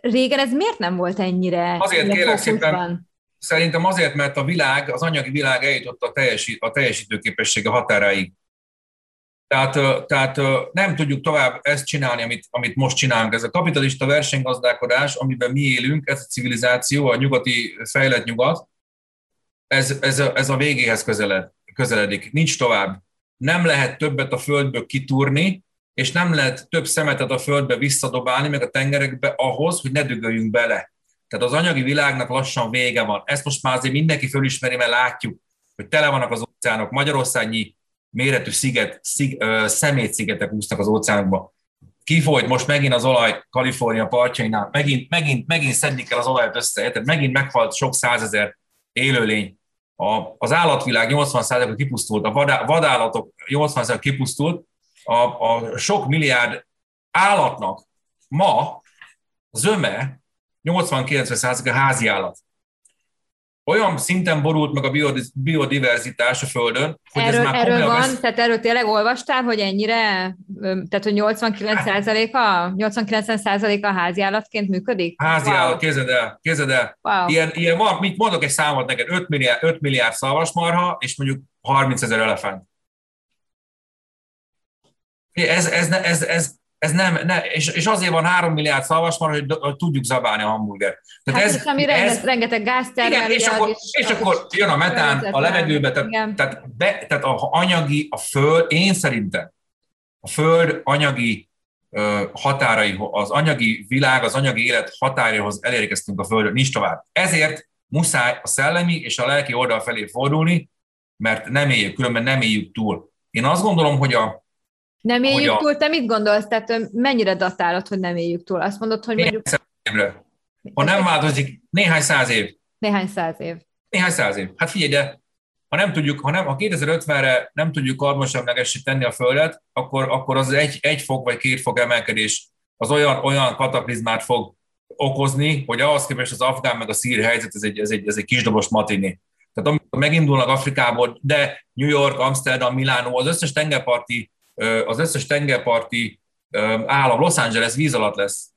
Régen ez miért nem volt ennyire? Azért kérlek szépen, szerintem azért, mert a világ, az anyagi világ eljutott a, teljesít, a teljesítőképessége határáig. Tehát, tehát nem tudjuk tovább ezt csinálni, amit, amit most csinálunk. Ez a kapitalista versenygazdálkodás, amiben mi élünk, ez a civilizáció, a nyugati fejlett nyugat, ez, ez, a, ez a végéhez közeled, közeledik. Nincs tovább. Nem lehet többet a földből kitúrni, és nem lehet több szemetet a földbe visszadobálni, meg a tengerekbe ahhoz, hogy ne dögöljünk bele. Tehát az anyagi világnak lassan vége van. Ezt most már azért mindenki fölismeri, mert látjuk, hogy tele vannak az óceánok. Magyarországnyi méretű sziget, szig, ö, szemétszigetek úsznak az óceánokba. Kifolyt most megint az olaj Kalifornia partjainál, megint, megint, megint szedni kell az olajat össze, tehát megint meghalt sok százezer élőlény. A, az állatvilág nyolcvan százaléka kipusztult, a vadá, vadállatok nyolcvan százaléka kipusztult, a, a sok milliárd állatnak ma zöme nyolcvan-kilencven százaléka házi állat. Olyan szinten borult meg a biodiverzitás a Földön, hogy erről, ez már komolyan... Erről van, tehát erről tényleg olvastál, hogy ennyire, tehát hogy nyolcvan-kilencven százaléka háziállatként működik? Háziállat, wow. Képzeld el, képzeld el. Wow. Ilyen, ilyen van, mit mondok egy számot neked, öt milliárd, öt milliárd szarvasmarha, és mondjuk harmincezer elefánt. Ez, ez, ez, ez, ez nem, nem és, és azért van három milliárd szarvasmarha, hogy, hogy tudjuk zabálni a hamburgert. Tehát hát ez, ez, amire ez, rengeteg gáztermelő. És, akkor, is, és akkor jön a metán a levegőbe, tehát, tehát, be, tehát a anyagi, a föld, én szerintem a föld anyagi uh, határaihoz, az anyagi világ, az anyagi élet határaihoz elérkeztünk a földön, nincs tovább. Ezért muszáj a szellemi és a lelki oldal felé fordulni, mert nem éljük, különben nem éljük túl. Én azt gondolom, hogy a nem éljük a... túl, te mit gondolsz? Tehát mennyire datálod, hogy nem éljük túl? Azt mondod, hogy mondjuk... évre. Ha nem változik, néhány száz év. Néhány száz év. Néhány száz év. Hát figyelj, de ha ha nem tudjuk, ha, nem, ha kétezer-ötvenre nem tudjuk karbonsemlegessé tenni a Földet, akkor, akkor az egy, egy fok vagy két fok emelkedés az olyan, olyan kataklizmát fog okozni, hogy ahhoz képest az afgán meg a szír helyzet, ez egy, ez egy, ez egy kisdobos matini. Tehát amikor megindulnak Afrikából, de New York, Amsterdam, Milánó, az összes tengerparti, az összes tengerparti állam, Los Angeles víz alatt lesz.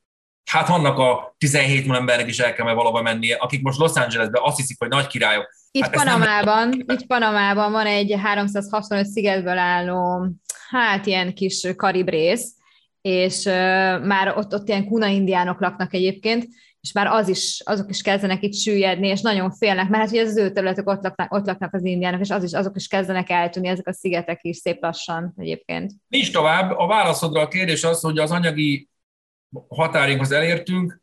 Hát annak a tizenhét millió embernek is el kell valahova mennie, akik most Los Angelesben azt hiszik, hogy nagy királyok. Itt, hát Panamában, nem... itt Panamában van egy háromszázhatvanöt szigetből álló, hát ilyen kis karibrész, és uh, már ott, ott ilyen kuna indiánok laknak egyébként, és már az is, azok is kezdenek itt süllyedni, és nagyon félnek, mert hát ugye az ő területek ott laknak, ott laknak az indiánok, és az is, azok is kezdenek eltűnni, ezek a szigetek is szép lassan egyébként. Nincs tovább, a válaszodra a kérdés az, hogy az anyagi határinkhoz elértünk,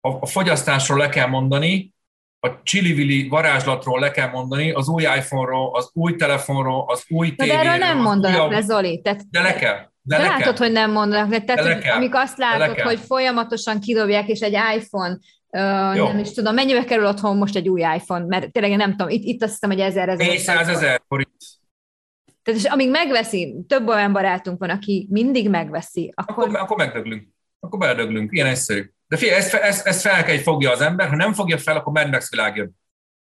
a, a fogyasztásról le kell mondani, a csili-vili varázslatról le kell mondani, az új iPhone-ról, az új telefonról, az új tévéről. De erről nem mondanak le, Zoli. Tehát... De le kell. De, de látod, hogy nem mondanak le. Tehát, amik azt látod, hogy folyamatosan kidobják, és egy iPhone, uh, nem is tudom, mennyibe kerül otthon most egy új iPhone, mert tényleg nem tudom, itt, itt azt hiszem, hogy ezer ezer. négyszázezer forint. Tehát és amíg megveszi, több olyan barátunk van, aki mindig megveszi. Akkor, akkor, akkor megdöglünk, akkor beledöglünk, ilyen egyszerű. De figyelj, ezt, ezt, ezt fel kell, hogy fogja az ember, ha nem fogja fel, akkor Mad Max világ jön.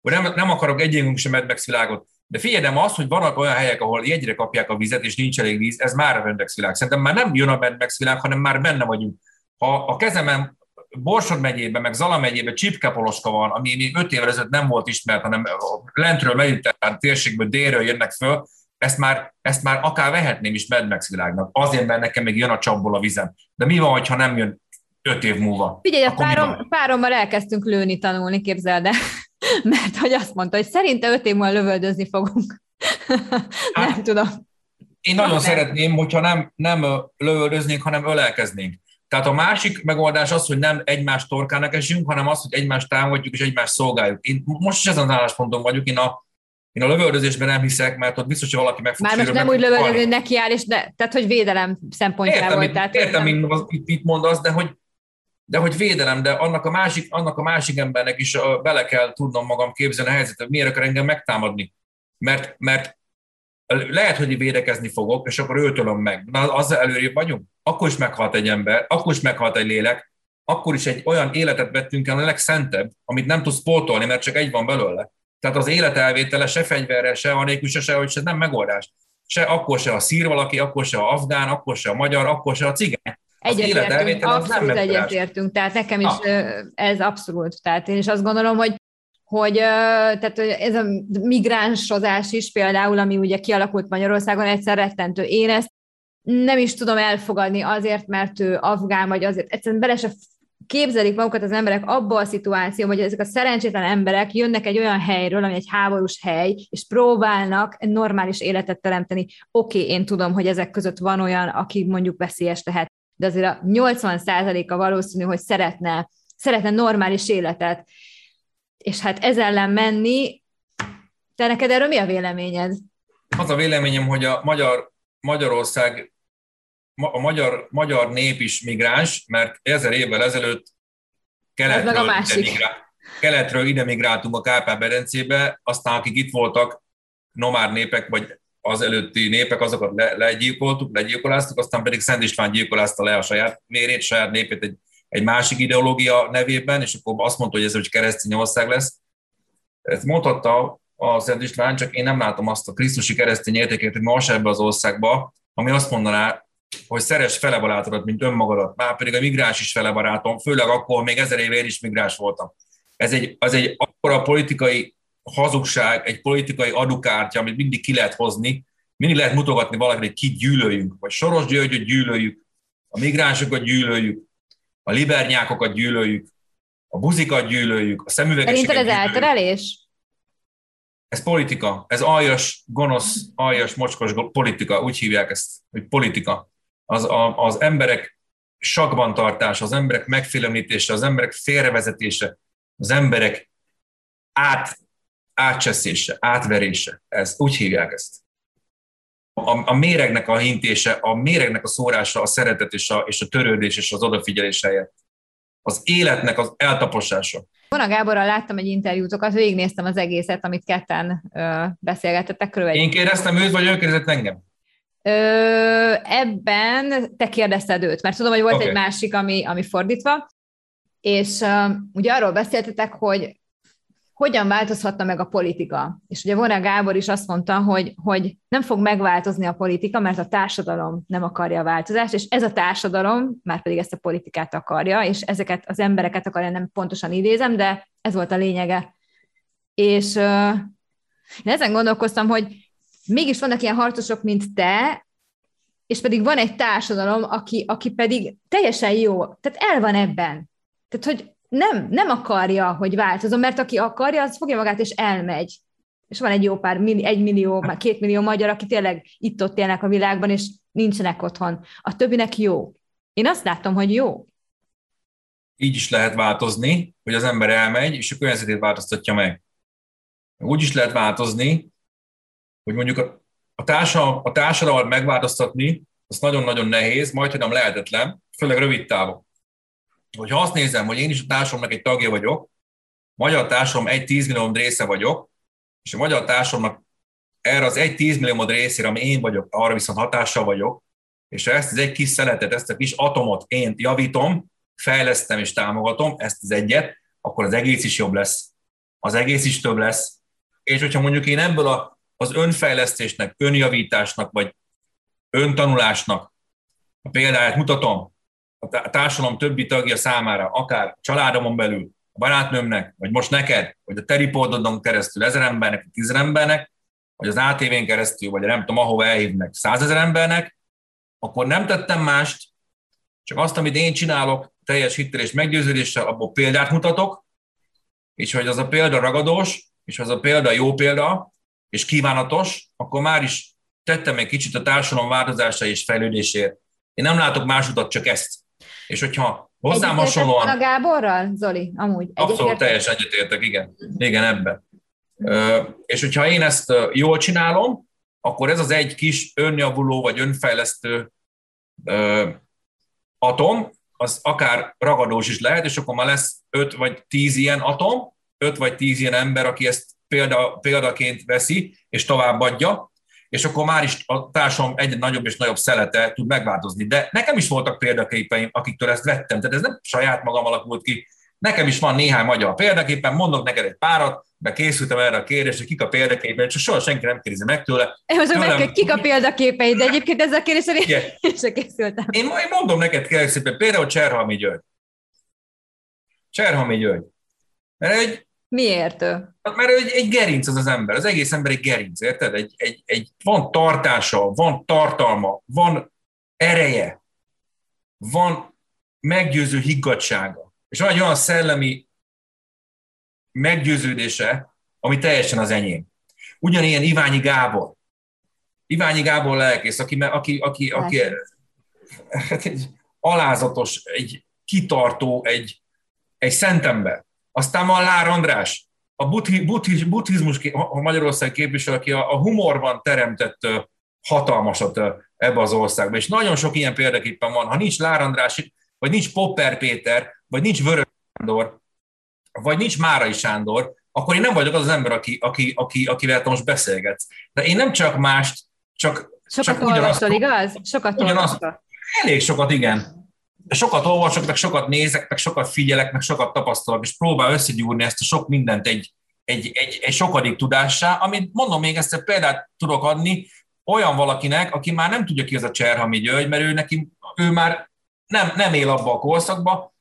Nem, nem akarok egyébként sem Mad Max világot. De figyelem azt, hogy vannak olyan helyek, ahol jegyre kapják a vizet, és nincs elég víz, ez már a Mad Max világ. Szerintem már nem jön a Mad Max világ, hanem már benne vagyunk. Ha a kezemen Borsod megyében, meg Zala megyében csipkepoloska van, ami még öt évvel ezelőtt nem volt ismert, hanem lentről megyünk, a térségből délről jönnek föl, ezt már, ezt már akár vehetném is Mad Max világnak. Azért, mert nekem még jön a csapból a vizem. De mi van, ha nem jön öt év múlva? Figyelj, a párom, párommal elkezdtünk lőni, tanulni, képzeld el. Mert hogy azt mondta, hogy szerinte öt év múlva lövöldözni fogunk. Hát, nem tudom. Én nagyon nem. szeretném, hogyha nem, nem lövöldöznénk, hanem ölelkeznénk. Tehát a másik megoldás az, hogy nem egymást torkának esünk, hanem az, hogy egymást támogatjuk és egymást szolgáljuk. Én most is ezen állásponton vagyok, én a, én a lövöldözésben nem hiszek, mert ott biztos, hogy valaki meg fog. Már most nem úgy lövöldözni, hogy nekiáll, és ne, tehát hogy védelem szempontjából. Értem, értem nem... mit, mit mondasz, de hogy de hogy védelem, de annak a másik, annak a másik embernek is bele kell tudnom magam képzelni a helyzetet, miért akar engem megtámadni. Mert, mert lehet, hogy védekezni fogok, és akkor őtölöm meg. Na, azzal előrébb vagyunk. Akkor is meghalt egy ember, akkor is meghalt egy lélek, akkor is egy olyan életet vettünk el, a legszentebb, amit nem tudsz pótolni, mert csak egy van belőle. Tehát az élet elvétele se fegyverrel, se anélkül, se, hogy se nem megoldás. Se akkor se a szír valaki, akkor se a afgán, akkor se a magyar, akkor se a cigány. Egyetértünk, abszolút egyetértünk, tehát nekem is ah. ez abszolút, tehát én is azt gondolom, hogy, hogy, tehát ez a migránsozás is például, ami ugye kialakult Magyarországon, egyszer rettentő. Én ezt nem is tudom elfogadni azért, mert ő afgán, vagy azért egyszerűen bele se képzelik magukat az emberek abba a szituációban, hogy ezek a szerencsétlen emberek jönnek egy olyan helyről, ami egy háborús hely, és próbálnak normális életet teremteni. Oké, okay, én tudom, hogy ezek között van olyan, aki mondjuk veszélyes lehet, de azért a nyolcvan százaléka valószínű, hogy szeretne, szeretne normális életet, és hát ez ellen menni. Te neked erről mi a véleményed? Az a véleményem, hogy a magyar, Magyarország, a magyar, magyar nép is migráns, mert ezer évvel ezelőtt keletről, ide, migrá... keletről ide migráltunk a Kárpát-medencébe, aztán akik itt voltak, nomád népek, vagy az előtti népek, azokat le, legyilkoltuk, legyilkoláztuk, aztán pedig Szent István gyilkolázta le a saját vérét, saját népét egy, egy másik ideológia nevében, és akkor azt mondta, hogy ez egy keresztény ország lesz. Ezt mondhatta a Szent István, csak én nem látom azt a krisztusi keresztény értékét, hogy most ebbe az országba, ami azt mondaná, hogy szeress fele barátodat, mint önmagadat. Már pedig a migráns is fele barátom, főleg akkor, még ezer éve én is migráns voltam. Ez egy, az egy akkora politikai hazugság, egy politikai adukártya, amit mindig ki lehet hozni, mindig lehet mutogatni valakit, hogy kit gyűlöljünk, vagy Soros Györgyöt gyűlöljük, a migránsokat gyűlöljük, a libernyákokat gyűlöljük, a buzikat gyűlöljük, a szemüvegeseket gyűlöljük. Szerinted ez elterelés? Ez politika, ez aljas, gonosz, aljas, mocskos politika, úgy hívják ezt, hogy politika. Az, a, az emberek sakban tartása, az emberek megfélemlítése, az emberek félrevezetése, az emberek át átcseszése, átverése, ez, úgy hívják ezt. A, a méregnek a hintése, a méregnek a szórása, a szeretet és a, és a törődés és az odafigyelés helyett. Az életnek az eltaposása. Vonra Gáborral láttam egy interjútokat, végignéztem az egészet, amit ketten ö, beszélgetettek körülbelül. Én kérdeztem őt, vagy ő kérdezett engem? Ö, ebben te kérdezted őt, mert tudom, hogy volt okay. egy másik, ami, ami fordítva, és ö, ugye arról beszéltetek, hogy hogyan változhatna meg a politika. És ugye Vonra Gábor is azt mondta, hogy, hogy nem fog megváltozni a politika, mert a társadalom nem akarja a változást, és ez a társadalom már pedig ezt a politikát akarja, és ezeket az embereket akarja, nem pontosan idézem, de ez volt a lényege. És euh, én ezen gondolkoztam, hogy mégis vannak ilyen harcosok, mint te, és pedig van egy társadalom, aki, aki pedig teljesen jó, tehát el van ebben. Tehát, hogy Nem, nem akarja, hogy változom, mert aki akarja, az fogja magát, és elmegy. És van egy jó pár, egy millió, már két millió magyar, aki tényleg itt-ott élnek a világban, és nincsenek otthon. A többinek jó. Én azt látom, hogy jó. Így is lehet változni, hogy az ember elmegy, és a környezetét változtatja meg. Úgy is lehet változni, hogy mondjuk a, a, társa, a társadalmat megváltoztatni, az nagyon-nagyon nehéz, majdnem lehetetlen, főleg rövid távon. Hogyha azt nézem, hogy én is a társadalomnak egy tagja vagyok, magyar társadalom egy tízmillió része vagyok, és a magyar társadalomnak erre az egy tízmillió részére, ami én vagyok, arra viszont hatással vagyok, és ha ezt az egy kis szeletet, ezt a kis atomot én javítom, fejlesztem és támogatom, ezt az egyet, akkor az egész is jobb lesz. Az egész is több lesz. És hogyha mondjuk én ebből az önfejlesztésnek, önjavításnak, vagy öntanulásnak a példáját mutatom, a társadalom többi tagja számára, akár családomon belül, a barátnőmnek, vagy most neked, vagy a teriportodon keresztül ezer embernek, tízezer embernek, vagy az á té vén keresztül, vagy nem tudom, ahova elhívnek százezer embernek, akkor nem tettem mást, csak azt, amit én csinálok, teljes hittel és meggyőződéssel, abból példát mutatok, és hogy az a példa ragadós, és az a példa jó példa, és kívánatos, akkor már is tettem egy kicsit a társadalom változása és fejlődésért. Én nem látok más utat, csak ezt. És hogyha hozzám hasonlóan... Egyetértek a Gáborral, Zoli? Amúgy. Abszolút teljesen egyetértek, igen. Igen, ebben. És hogyha én ezt jól csinálom, akkor ez az egy kis önjavuló vagy önfejlesztő atom, az akár ragadós is lehet, és akkor már lesz öt vagy tíz ilyen atom, öt vagy tíz ilyen ember, aki ezt példa, példaként veszi, és továbbadja, és akkor már is a társam egy nagyobb és nagyobb szelete tud megváltozni. De nekem is voltak példaképeim, akiktől ezt vettem, tehát ez nem saját magam alakult ki. Nekem is van néhány magyar példaképpen, mondok neked egy párat, mert készültem erre a kérdést, hogy kik a példaképeid, csak soha senki nem kérdezi meg tőle. Én most tőlem... meg, kik a példaképeid, de egyébként ezzel a kérdésre én sem készültem. Én majd mondom neked, kérlek szépen, például Cserhalmi György. Cserhalmi György. Mert egy... Miért ő? Mert egy, egy gerinc az az ember, az egész ember egy gerinc, érted? Egy, egy, egy, van tartása, van tartalma, van ereje, van meggyőző higgadtsága, és van egy olyan szellemi meggyőződése, ami teljesen az enyém. Ugyanilyen Iványi Gábor. Iványi Gábor lelkész, aki, aki, aki, aki egy alázatos, egy kitartó, egy, egy szent ember. Aztán van Lár András, a buddhizmus, buddhizmus a Magyarország képviselő, aki a humorban teremtett hatalmasat ebbe az országba. És nagyon sok ilyen példaképpen van. Ha nincs Lár András, vagy nincs Popper Péter, vagy nincs Vörös Sándor, vagy nincs Márai Sándor, akkor én nem vagyok az az ember, aki, aki, aki, akivel most beszélgetsz. De én nem csak mást, csak... Sokat olvastad, igaz? Sokat olvastad. Elég sokat, igen. Sokat olvasok, meg sokat nézek, meg sokat figyelek, meg sokat tapasztalok, és próbál összegyúrni ezt a sok mindent egy, egy, egy, egy sokadik tudássá, amit mondom, még ezt a példát tudok adni olyan valakinek, aki már nem tudja ki az a Cserhalmi György, mert ő, neki, ő már nem, nem él abba a korszakba,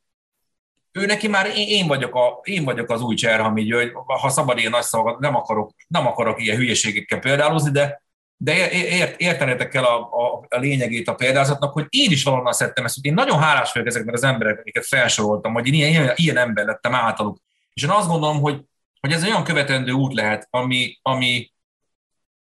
ő neki már én, én, vagyok, a, én vagyok az új Cserhalmi György, ha szabad ilyen nagy szavakat, nem akarok, nem akarok ilyen hülyeségekkel példálozni, de De ért, értenetek el a, a, a lényegét a példázatnak, hogy én is valahonnan szedtem ezt, hogy én nagyon hálás vagyok ezeknek az embereknek, amiket felsoroltam, hogy én ilyen, ilyen ember lettem általuk. És én azt gondolom, hogy, hogy ez olyan követendő út lehet, ami, ami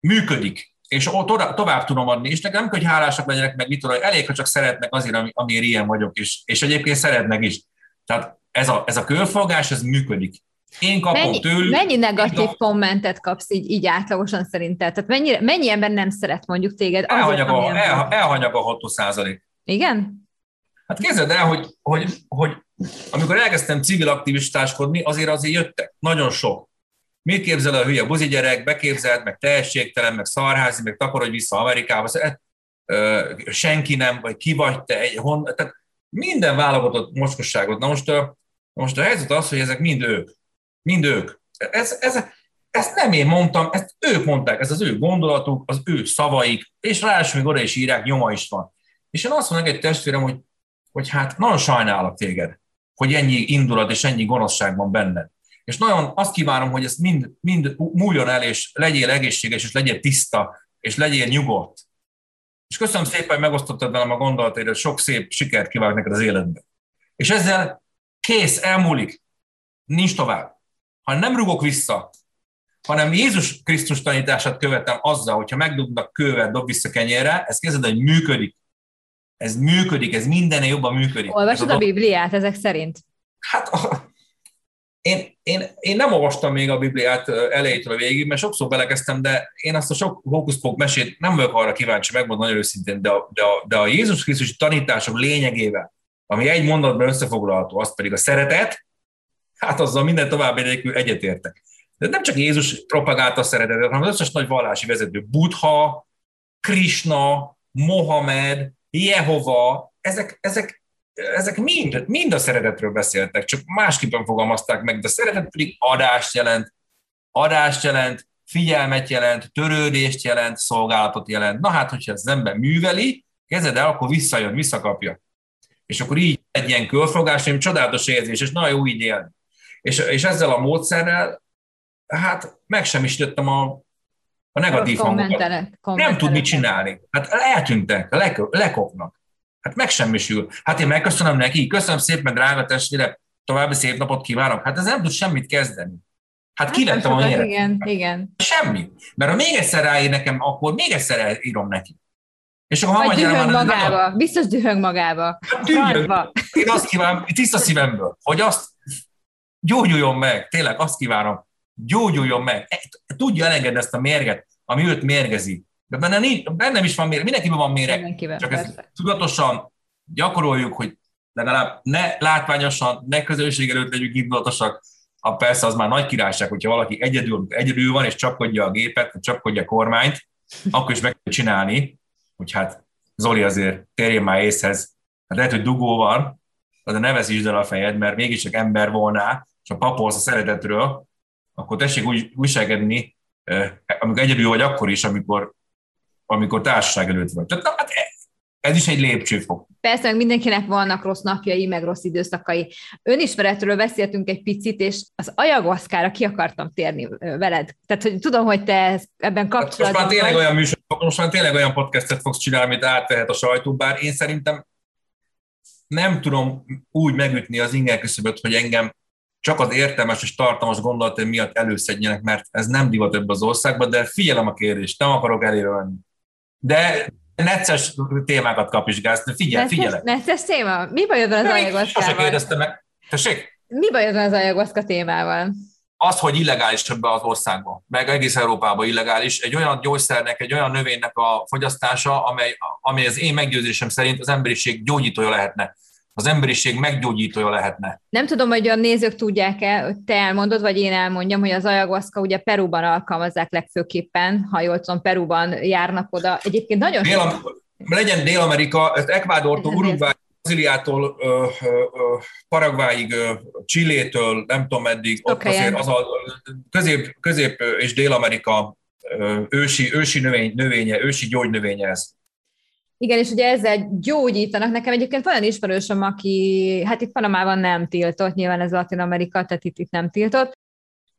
működik, és to, tovább tudom adni, és nekem nem kell, hogy hálásak legyenek, meg mit tudom, elég, ha csak szeretnek azért, ami, amiért ilyen vagyok, és, és egyébként szeretnek is. Tehát ez a, ez a körforgás, ez működik. Én kapom mennyi, tőlük. Mennyi negatív a... kommentet kapsz így, így átlagosan szerinted? Tehát mennyi, mennyi ember nem szeret mondjuk téged? Elhanyagolható el, százalék. Igen? Hát képzeld el, hogy, hogy, hogy Amikor elkezdtem civil aktivistáskodni, azért azért jöttek. Nagyon sok. Mit képzel a hülye buzi gyerek, beképzelt, meg tehetségtelen, meg Szarházy, meg takarodj vissza Amerikába, senki nem, vagy ki vagy te, egy, hon, tehát minden válogatott mocskosságot. Na most, most a helyzet az, hogy ezek mind ők. Mind ők. Ez, ez, ezt nem én mondtam, ezt ők mondták, ez az ő gondolatuk, az ő szavaik, és ráadásul még oda is írják, nyoma is van. És én azt mondom egy testvérem, hogy, hogy hát nagyon sajnálok téged, hogy ennyi indulat és ennyi gonoszság van benned. És nagyon azt kívánom, hogy ezt mind, mind múljon el, és legyél egészséges, és legyél tiszta, és legyél nyugodt. És köszönöm szépen, hogy megosztottad velem a gondolataidat, sok szép sikert kívánok neked az életben. És ezzel kész, elmúlik, nincs tovább. Ha nem rugok vissza, hanem Jézus Krisztus tanítását követem azzal, hogyha megdobnak kővel, dob vissza kenyérre, ez kezded, hogy működik. Ez működik, ez mindennél jobban működik. Olvasod a, a Bibliát ezek szerint? Hát a... Én, én, én nem olvastam még a Bibliát elejétől végig, mert sokszor belekezdtem, de én azt a sok hókuszpók mesét nem vagyok arra kíváncsi, megmondom nagyon őszintén, de a, de a, de a Jézus Krisztus tanítások lényegével, ami egy mondatban összefoglalható, az pedig a szeretet, hát azzal minden további nélkül egyetértek. De nem csak Jézus propagálta a szeretetet, hanem az összes nagy vallási vezető, Buddha, Krishna, Mohamed, Jehova, ezek, ezek Ezek mind, mind a szeretetről beszéltek, csak másképpen fogalmazták meg, de a szeretet pedig adást jelent, adást jelent, figyelmet jelent, törődést jelent, szolgálatot jelent. Na hát, hogyha az ember műveli, kezded el, akkor visszajön, visszakapja. És akkor így egy ilyen körfogás, egy csodálatos érzés, és nagyon jó így élni. És, és ezzel a módszerrel, hát megsemmisítettem a, a negatív hangokat. Nem tud mit csinálni. Hát eltűntek, lekopnak. Hát megsemmisül. Hát én megköszönöm neki, köszönöm szépen, drága testvére, további szép napot kívánok. Hát ez nem tud semmit kezdeni. Hát, hát ki lettem a nyerek. Igen, igen. Semmi. Mert ha még egyszer ráír nekem, akkor még egyszer írom neki. És akkor vagy dühöng magába. Nagyon... Biztos dühöng magába. Hát, én azt kívánom, tiszta szívemből, hogy azt gyógyuljon meg. Tényleg azt kívánom, gyógyuljon meg. Tudja elengedni ezt a mérget, ami őt mérgezi. De bennem, bennem is van méreg, mindenkiben van méreg, mindenkiben, csak persze. Ezt tudatosan gyakoroljuk, hogy legalább ne látványosan, ne közönség előtt legyünk indulatosak. A persze az már nagy királyság, hogyha valaki egyedül, egyedül van, és csapkodja a gépet, csapkodja a kormányt, akkor is meg kell csinálni, hogy hát Zoli azért térjél már észhez, hát lehet, hogy dugó van, de ne veszítsd el a fejed, mert mégiscsak ember volnál, és ha papolsz a szeretetről, akkor tessék úgy viselkedni, amikor egyedül vagy, akkor is, amikor amikor társaság előtt vagy. Tehát, na, hát ez, ez is egy lépcsőfok. Persze, meg mindenkinek vannak rossz napjai, meg rossz időszakai. Önismeretről beszéltünk egy picit, és az aja-aszkára ki akartam térni veled. Tehát, hogy tudom, hogy te ebben kapcsolatban... Hát most már tényleg olyan műsor, most már tényleg olyan podcastet fogsz csinálni, amit átvehet a sajtó, bár én szerintem nem tudom úgy megütni az inger küszöböt, hogy engem csak az értelmes és tartalmas gondolatai miatt előszedjenek, mert ez nem divat ebben az országban, de figyelem a kérdést, nem akarok elérni. De necces témákat kap is, Gász, de figyelj, figyelek. Necces téma? Mi bajod van az aja-aszkával? Mi bajod van az aja-aszka témával? Az, hogy illegális ebben az országban, meg egész Európában illegális, egy olyan gyógyszernek, egy olyan növénynek a fogyasztása, amely, amely az én meggyőzésem szerint az emberiség gyógyítója lehetne. Az emberiség meggyógyítója lehetne. Nem tudom, hogy a nézők tudják-e, hogy te elmondod, vagy én elmondjam, hogy az aja-aszka ugye Perúban alkalmazzák legfőképpen, ha jól tudom, Perúban járnak oda. Egyébként nagyon... Dél, legyen Dél-Amerika, Ekvádortól, Uruguay, Brazíliától, Paraguayig, Chilétől, nem tudom eddig, ott azért az a közép, közép és Dél-Amerika ősi, ősi növény, növénye, ősi gyógynövénye ez. Igen, és ugye ezzel gyógyítanak. Nekem egyébként van ismerősöm, aki, hát itt Panamában nem tiltott, nyilván ez Latin-Amerika, tehát itt, itt nem tiltott.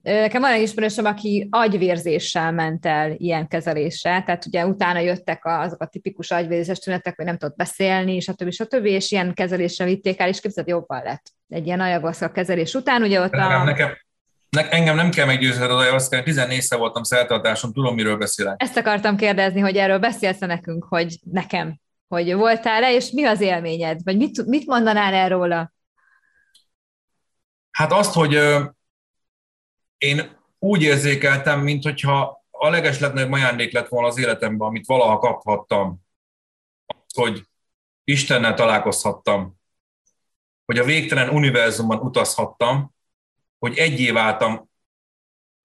Nekem van ismerősöm, aki agyvérzéssel ment el ilyen kezelésre, tehát ugye utána jöttek azok a tipikus agyvérzéses tünetek, hogy nem tudott beszélni, stb. stb. És ilyen kezelésre vitték el, és képzeld, jobban lett egy ilyen aja-aszka kezelés után. Ugye ott nekem, a... nekem, ne, engem nem kell meggyőzned az aja-aszka, tizennégyszer voltam szertartáson, tudom, miről beszélek. Ezt akartam kérdezni, hogy erről beszélsz nekünk, hogy nekem, hogy voltál-e, és mi az élményed? Vagy mit, mit mondanál el róla? Hát azt, hogy ö, én úgy érzékeltem, mintha a legeslegnagyobb ajándék lett volna az életemben, amit valaha kaphattam, hogy Istennel találkozhattam, hogy a végtelen univerzumban utazhattam, hogy egyé váltam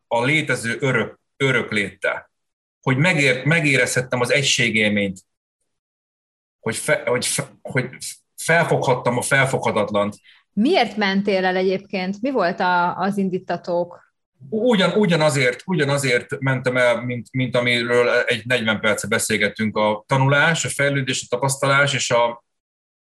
a létező örök, örök léttel, hogy megért, megérezhettem az egységélményt, hogy, fe, hogy, hogy felfoghattam a felfoghatatlant. Miért mentél el egyébként? Mi volt a, az indítatók? Ugyan, ugyanazért, ugyanazért mentem el, mint, mint amiről egy negyven perce beszélgettünk, a tanulás, a fejlődés, a tapasztalás és a,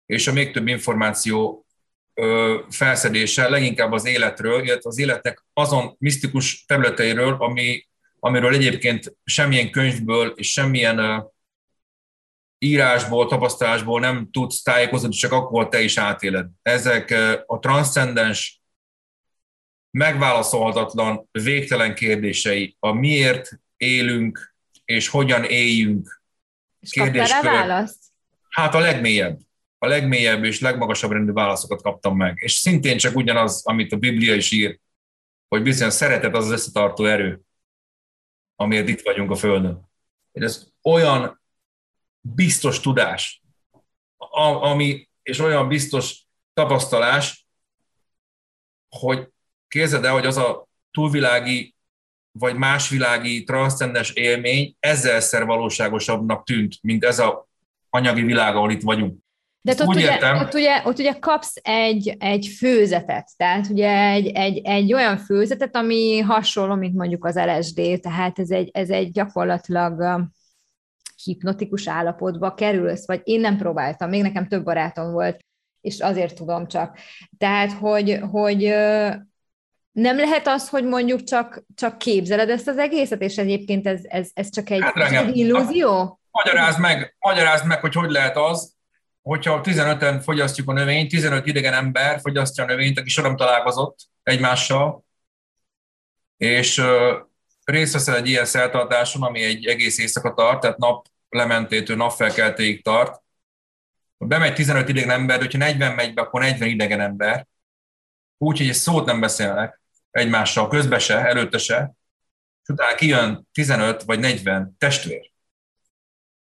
és a még több információ ö, felszedése, leginkább az életről, illetve az életnek azon misztikus területeiről, ami, amiről egyébként semmilyen könyvből és semmilyen ö, írásból, tapasztalásból nem tudsz tájékozódni, csak akkor te is átéled. Ezek ö, a transzcendens, megválaszolhatatlan, végtelen kérdései, a miért élünk, és hogyan éljünk. És kaptál rá választ? Hát a legmélyebb, a legmélyebb és legmagasabb rendű válaszokat kaptam meg. És szintén csak ugyanaz, amit a Biblia is ír, hogy bizony szeretet az az összetartó erő, amiért itt vagyunk a Földön. És ez olyan biztos tudás, ami, és olyan biztos tapasztalás, hogy képzeld el, hogy az a túlvilági vagy másvilági transzcendens élmény ezerszer valóságosabbnak tűnt, mint ez az anyagi világ, ahol itt vagyunk. De ott ugye, értem, ott, ugye, ott ugye kapsz egy, egy főzetet, tehát ugye egy, egy, egy olyan főzetet, ami hasonló, mint mondjuk az el es dé, tehát ez egy, ez egy gyakorlatilag hipnotikus állapotba kerülsz, vagy én nem próbáltam, még nekem több barátom volt, és azért tudom csak. Tehát, hogy... hogy nem lehet az, hogy mondjuk csak, csak képzeled ezt az egészet, és egyébként ez, ez, ez csak egy, hát csak egy illúzió? Magyarázd meg, magyarázd meg, hogy hogy lehet az, hogyha tizenöten fogyasztjuk a növényt, tizenöt idegen ember fogyasztja a növényt, aki soha nem találkozott egymással, és uh, részt veszel egy ilyen szertartáson, ami egy egész éjszaka tart, tehát nap lementétől napfelkeltéig tart. Ha bemegy tizenöt idegen ember, hogyha negyven megy be, akkor negyven idegen ember. Úgyhogy egy szót nem beszélnek egymással, közbe se, előtte se, és utána kijön tizenöt vagy negyven testvér.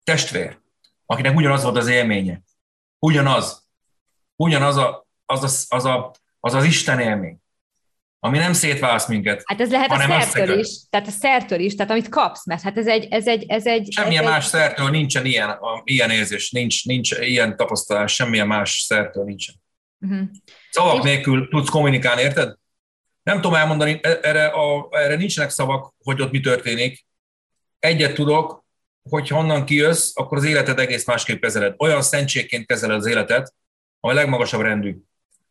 Testvér, akinek ugyanaz volt az élménye. Ugyanaz. Ugyanaz a, az, a, az, a, az az Isten élmény, ami nem szétválaszt minket. Hát ez lehet a szertől is, tehát a szertől is, tehát amit kapsz, mert hát ez egy... Ez egy, ez egy semmilyen ez más egy... szertől nincsen ilyen, a, ilyen érzés, nincs, nincs ilyen tapasztalás, semmilyen más szertől nincsen. Uh-huh. Szavak nélkül tudsz kommunikálni, érted? Nem tudom elmondani, erre, a, erre nincsenek szavak, hogy ott mi történik. Egyet tudok, hogy ha onnan kijössz, akkor az életed egész másképp kezeled. Olyan szentségként kezeled az életet, ami a legmagasabb rendű.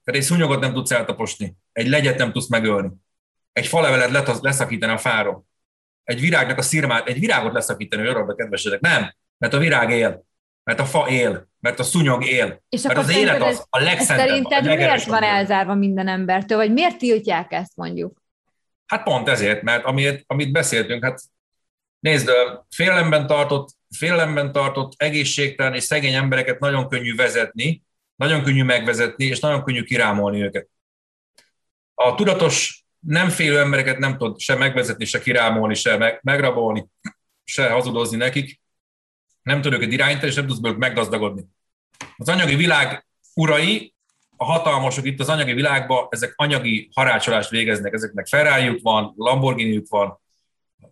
Tehát egy szúnyogot nem tudsz eltaposni, egy legyet nem tudsz megölni, egy falevelet leszakítani a fáról, egy virágnak a szirmát, egy virágot leszakítani, hogy arra, kedvesedek. Nem, mert a virág él, mert a fa él. Mert a szúnyog él. És mert az élet az a legszentebb. Szerinted miért van elzárva minden embertől, vagy miért tiltják ezt, mondjuk? Hát pont ezért, mert amit, amit beszéltünk, hát nézd, félelemben tartott, félelemben tartott egészségtelen és szegény embereket nagyon könnyű vezetni, nagyon könnyű megvezetni, és nagyon könnyű kirámolni őket. A tudatos, nem félő embereket nem tud se megvezetni, se kirámolni, se meg, megrabolni, se hazudozni nekik. Nem tudod őket irányítani, és nem tudsz belőlük meggazdagodni. Az anyagi világ urai, a hatalmasok itt az anyagi világban, ezek anyagi harácsolást végeznek, ezeknek Ferrarijuk van, Lamborghiniük van,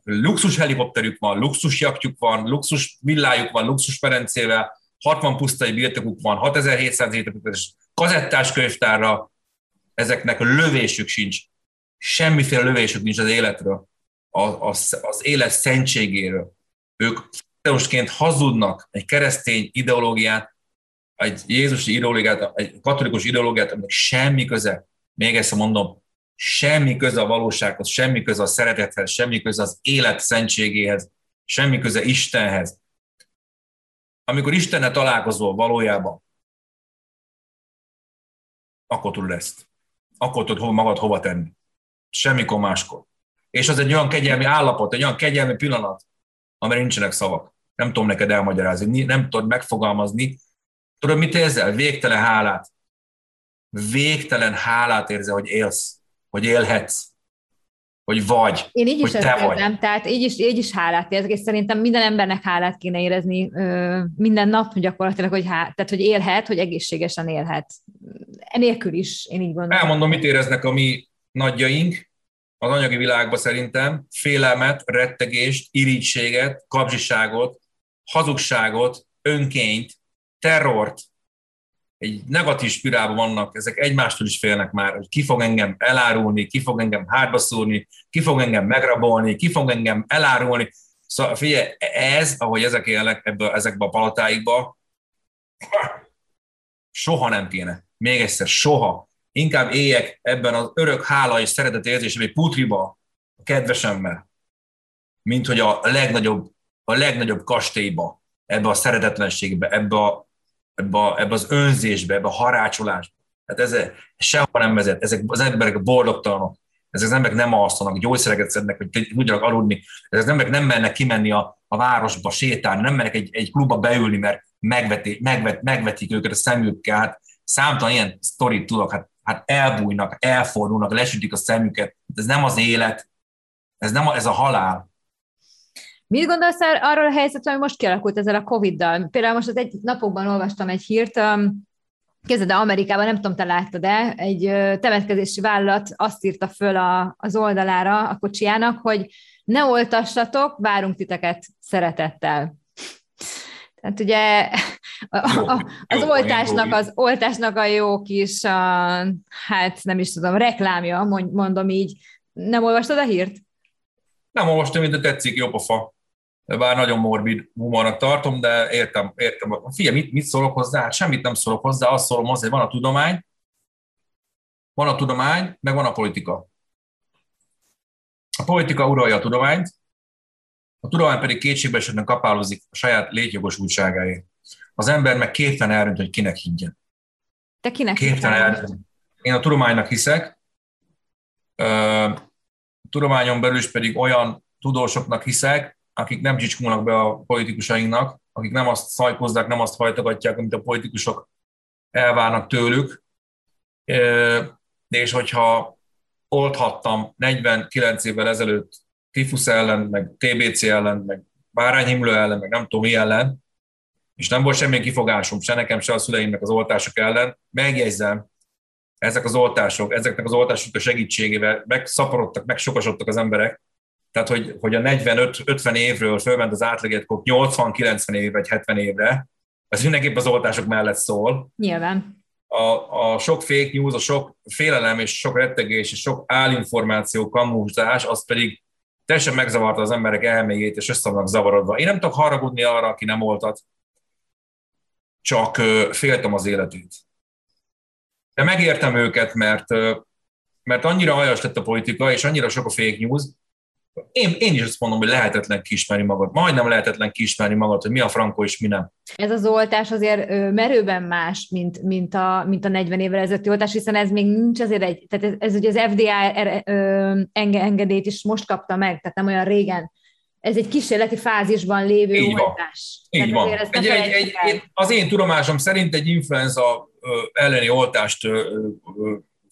luxus helikopterük van, luxus jaktjuk van, luxus villájuk van, luxus perencével, hatvan pusztai birtokuk van, hatezer-hétszáz hétkötés kazettás könyvtárra, ezeknek lövésük sincs. Semmiféle lövésük nincs az életről, az, az élet szentségéről. Ők Jézusként hazudnak egy keresztény ideológiát, egy jézusi ideológiát, egy katolikus ideológiát, aminek semmi köze, még ezt mondom, semmi köze a valósághoz, semmi köze a szeretethez, semmi köze az élet szentségéhez, semmi köze Istenhez. Amikor Istennel találkozol valójában, akkor tudod ezt. Akkor tudod magad hova tenni. Semmikor máskor. És az egy olyan kegyelmi állapot, egy olyan kegyelmi pillanat, amire nincsenek szavak. Nem tudom neked elmagyarázni, nem tudod megfogalmazni. Tudod, mit érzel? Végtelen hálát. Végtelen hálát érzel, hogy élsz, hogy élhetsz, hogy vagy, Én így is hogy te vagy. Érzem, tehát így is, így is hálát érzek, és szerintem minden embernek hálát kéne érezni minden nap gyakorlatilag, hogy, há... tehát, hogy élhet, hogy egészségesen élhet. enélkül is, én így gondolom. Elmondom, mit éreznek a mi nagyjaink az anyagi világban szerintem: félelmet, rettegést, irítséget, kapzsiságot, hazugságot, önkényt, terrort. Egy negatív spirálban vannak, ezek egymástól is félnek már, hogy ki fog engem elárulni, ki fog engem hátba szúrni, ki fog engem megrabolni, ki fog engem elárulni. Szóval figyelj, ez, ahogy ezek élnek ebből, ezekbe a palotáikba, soha nem kéne. Még egyszer, soha. Inkább éljek ebben az örök hála és szeretet érzésében egy putriba, a kedvesemmel, mint hogy a legnagyobb, a legnagyobb kastélyba, ebbe a szeretetlenségbe, ebbe a Ebbe, ebbe az önzésbe, ebbe a harácsolásba. Hát ez sehova nem vezet. Ezek az emberek boldogtalanok, ezek az emberek nem alszanak, gyógyszereket szednek, hogy tudjanak aludni. Ezek az emberek nem mennek kimenni a, a városba sétálni, nem mennek egy, egy klubba beülni, mert megveti, megvet, megvetik őket a szemükkel. Hát számtalan ilyen sztorit tudok, hát, hát elbújnak, elfordulnak, lesütik a szemüket. Ez nem az élet, ez, nem a, ez a halál. Mit gondolsz arról a helyzetről, ami most kialakult ezzel a Covid-dal? Például most az egy napokban olvastam egy hírt, kezdve Amerikában, nem tudom, te láttad-e, egy temetkezési vállalat azt írta föl a, az oldalára a kocsijának, hogy ne oltassatok, várunk titeket szeretettel. Tehát ugye a, a, az, oltásnak, az oltásnak a jó kis, a, hát nem is tudom, reklámja, mondom így. Nem olvastad a hírt? Nem olvastam, mint a tetszik, jó pofa. Bár nagyon morbid humornak tartom, de értem, értem. Figyelj, mit, mit szólok hozzá? Hát semmit nem szólok hozzá, azt szólom hozzá, hogy van a tudomány, van a tudomány, meg van a politika. A politika uralja a tudományt, a tudomány pedig kétségbeesetten kapálózik a saját létjogosultságáért. Az ember meg képtelen elrönt, hogy kinek higgyen. Te kinek higgyen? Én a tudománynak hiszek, Ö- tudományon belül is pedig olyan tudósoknak hiszek, akik nem csicskulnak be a politikusainknak, akik nem azt szajkozzák, nem azt hajtogatják, amit a politikusok elvárnak tőlük. És hogyha olthattam negyvenkilenc évvel ezelőtt tifusz ellen, meg té bé cé ellen, meg bárányhimlő ellen, meg nem tudom mi ellen, és nem volt semmilyen kifogásom, se nekem, se a szüleimnek az oltások ellen, megjegyzem, ezek az oltások, ezeknek az oltások a segítségével megszaporodtak, megsokasodtak az emberek. Tehát, hogy, hogy a negyvenöt-ötven évről fölment az átlaget, akkor nyolcvan-kilencven év vagy hetven évre, ez mindenképp az oltások mellett szól. Nyilván. A, a sok fake news, a sok félelem és sok rettegés és sok állinformáció, kamúzás, az pedig teljesen megzavarta az emberek elméjét, és össze vannak zavarodva. Én nem tudok haragudni arra, aki nem oltat, csak féltem az életét. De megértem őket, mert, mert annyira aljas lett a politika, és annyira sok a fake news. Én, én is azt mondom, hogy lehetetlen kiismerni magad. Majdnem lehetetlen kiismerni magad, hogy mi a frankó és mi nem. Ez az oltás azért merőben más, mint, mint, a, mint a negyven évvel ezelőtti oltás, hiszen ez még nincs azért egy... Tehát ez, ez ugye az ef dé á engedélyt is most kapta meg, tehát nem olyan régen. Ez egy kísérleti fázisban lévő így oltás. Van. Így van. Egy, egy, egy, egy, az én tudomásom szerint egy influenza elleni oltást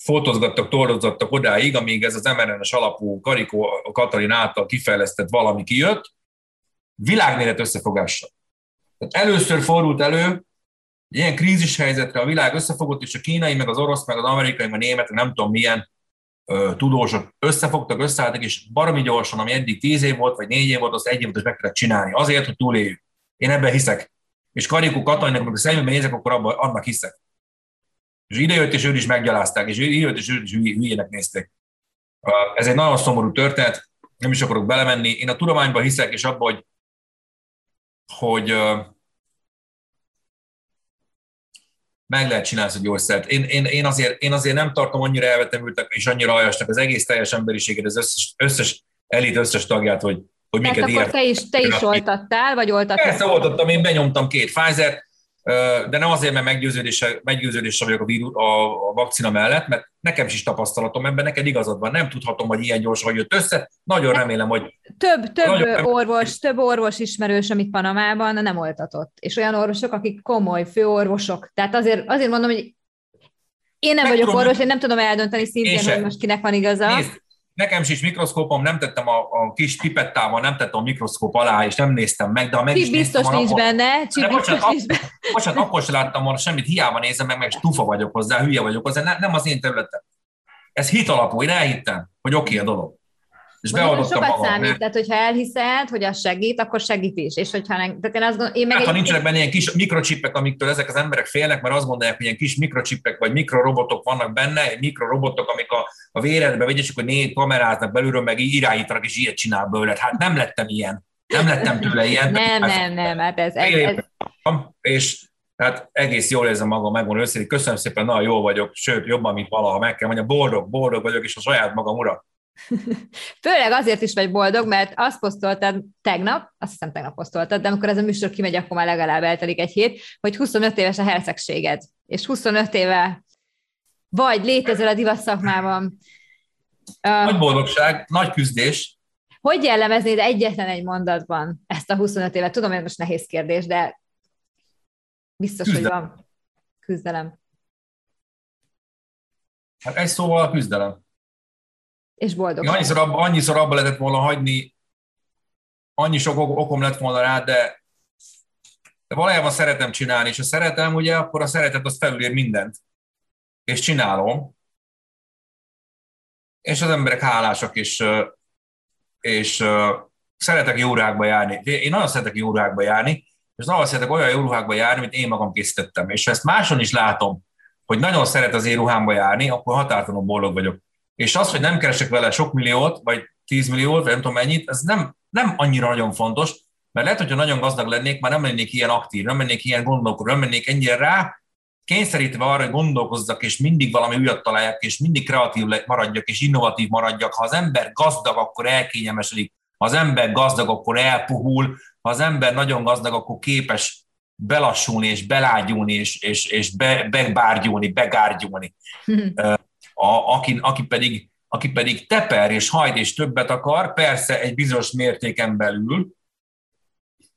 fotózgattak, toldozgattak odáig, amíg ez az em er en es alapú Karikó Katalin által kifejlesztett valami kijött, világméret összefogással. Tehát először fordult elő, ilyen krízis helyzetre a világ összefogott, és a kínai, meg az orosz, meg az amerikai, meg a német, nem tudom milyen ö, tudósok összefogtak, összeálltak, és baromi gyorsan, ami eddig tíz év volt, vagy négy év volt, azt egy évet is meg kellett csinálni. Azért, hogy túléljük. Én ebben hiszek. És Karikó Katalinnak, amikor a szemébe nézek, akkor abban, annak hiszek. És idejött, és őt is meggyalázták, és idejött, és őt is hülyének nézték. Ez egy nagyon szomorú történet, nem is akarok belemenni. Én a tudományban hiszek, és abban, hogy, hogy meg lehet csinálni a gyógyszert. Én, én, én, azért, én azért nem tartom annyira elvetemültek, és annyira aljasnak az egész teljes emberiséget, az összes, összes elit, összes tagját, hogy, hogy minket hát írtak. Te is, te is oltattál, vagy oltattál? Persze oltattam, én benyomtam két Pfizert, de nem azért, mert meggyőződéssel, meggyőződéssel vagyok a, víru, a vakcina mellett, mert nekem is tapasztalatom ebben, neked igazad van, nem tudhatom, hogy ilyen gyorsan jött össze, nagyon hát remélem, hogy... Több, több remélem, orvos, több orvos ismerős, amit Panamában nem oltatott, és olyan orvosok, akik komoly főorvosok, tehát azért, azért mondom, hogy én nem, nem vagyok tudom, orvos, én nem tudom eldönteni szintén, hogy most kinek van igaza. Nézd, Nekem sincs mikroszkópom, nem tettem a, a kis pipettával, nem tettem a mikroszkóp alá, és nem néztem meg, de ha meg is biztos néztem, nincs benne, csi biztos nincs benne. Bocsánat, akkor sem láttam volna semmit, hiába nézem meg, meg stufa vagyok hozzá, hülye vagyok hozzá, ne, nem az én területem. Ez hit alapú, én elhittem, hogy oké okay a dolog. És beadottam magam. Sokat számít, tehát hogyha elhiszed, hogy az segít, akkor segít is. És hogyha nem, tehát én azt gondolom, én meg hát, egy... ha nincsenek benne ilyen kis mikrocsippek, amiktől ezek az emberek félnek, mert azt gondolják, hogy ilyen kis mikrocsippek vagy mikrorobotok vannak benne, mikrorobotok, amik a, a véredbe vagy, és akkor négy kameráznak belülről, meg így irányítanak, és ilyet csinál belőled. Hát nem lettem ilyen. Nem lettem tőle ilyen. nem, nem, nem, nem, hát ez... ez, ez... És hát egész jól érzem magam, megmondom őszintén, köszönöm szépen, nagyon jól vagyok, sőt, jobban, mint valaha, meg kell mondjam, boldog, boldog vagyok, és a saját magam ura. Főleg azért is vagy boldog, mert azt posztoltad tegnap, azt hiszem tegnap posztoltad, de amikor ez a műsor kimegy, akkor már legalább eltelik egy hét, hogy huszonöt éves a hercegséged, és huszonöt éve vagy létezel a divat szakmában. Nagy boldogság, nagy küzdés. Hogy jellemeznéd egyetlen egy mondatban ezt a huszonöt évet? Tudom, hogy most nehéz kérdés, de biztos, küzdelem. Hogy van. Küzdelem. Hát egy szóval a küzdelem. És boldog. Annyiszor, annyiszor abba lehetett volna hagyni, annyi sok okom lett volna rá, de, de valójában szeretem csinálni, és ha szeretem, ugye, akkor a szeretet az felülér mindent. És csinálom. És az emberek hálásak, és, és szeretek jó ruhákba járni. Én nagyon szeretek jó ruhákba járni, és nagyon szeretek olyan jó ruhákba járni, amit én magam készítettem. És ha ezt máson is látom, hogy nagyon szeret az én ruhámba járni, akkor határtalanul boldog vagyok. És az, hogy nem keresek vele sok milliót, vagy tíz milliót, vagy nem tudom mennyit, ez nem, nem annyira nagyon fontos, mert lehet, hogyha nagyon gazdag lennék, már nem lennék ilyen aktív, nem lennék ilyen gondolkodó, nem lennék ennyire rá, kényszerítve arra, hogy gondolkozzak, és mindig valami újat találjak, és mindig kreatív maradjak, és innovatív maradjak. Ha az ember gazdag, akkor elkényelmesedik, ha az ember gazdag, akkor elpuhul, ha az ember nagyon gazdag, akkor képes belassulni, és belágyulni, és, és, és be, bebárgyulni, begárgyulni. A, aki, aki, pedig, aki pedig teper és hajt és többet akar, persze egy bizonyos mértéken belül,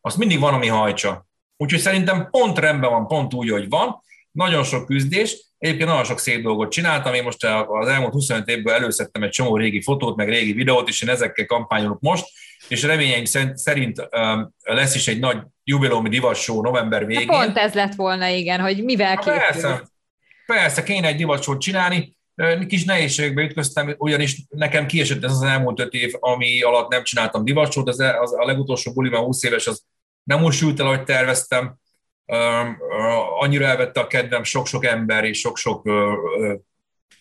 az mindig van, ami hajtsa. Úgyhogy szerintem pont rendben van, pont úgy, hogy van. Nagyon sok küzdés, egyébként nagyon sok szép dolgot csináltam. Én most az elmúlt huszonöt évből előszedtem egy csomó régi fotót, meg régi videót, és én ezekkel kampányolok most, és reményeim szerint lesz is egy nagy jubileumi divasshow november végén. De pont ez lett volna, igen, hogy mivel készült. Persze, persze, kéne egy divasshow-t csinálni. Kis nehézségekbe ütköztem, ugyanis nekem kiesett ez az elmúlt öt év, ami alatt nem csináltam divacsót, az a legutolsó buli, mert húsz éves, az nem úgy sült el, ahogy terveztem, annyira elvette a kedvem sok-sok ember és sok-sok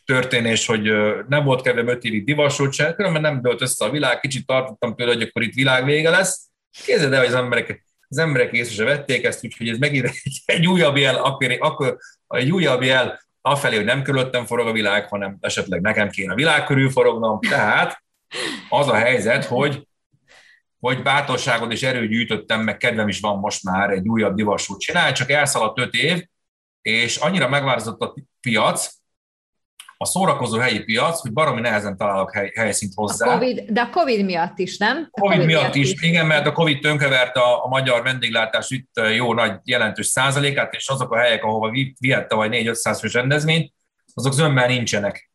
történés, hogy nem volt kedvem öt évig divacsót se, különben nem dölt össze a világ, kicsit tartottam tőle, hogy akkor itt világ vége lesz. Képzeld el, hogy az emberek, az emberek észre se vették ezt, úgyhogy ez megint egy újabb jel, akkor, akkor egy újabb jel, afelé, hogy nem körülöttem forog a világ, hanem esetleg nekem kéne a világ körül forognom. Tehát az a helyzet, hogy, hogy bátorságot és erőt gyűjtöttem, meg kedvem is van most már egy újabb divassót csinálni, csak elszaladt öt év, és annyira megváltozott a piac, a szórakozó helyi piac, hogy baromi nehezen találok hely, helyszínt hozzá. A COVID, de a Covid miatt is, nem? A Covid, COVID miatt, miatt is, is, igen, mert a Covid tönkreverte a, a magyar vendéglátás itt jó nagy jelentős százalékát, és azok a helyek, ahova vihette vagy négy-ötszáz fős rendezvényt, azok zömmel nincsenek.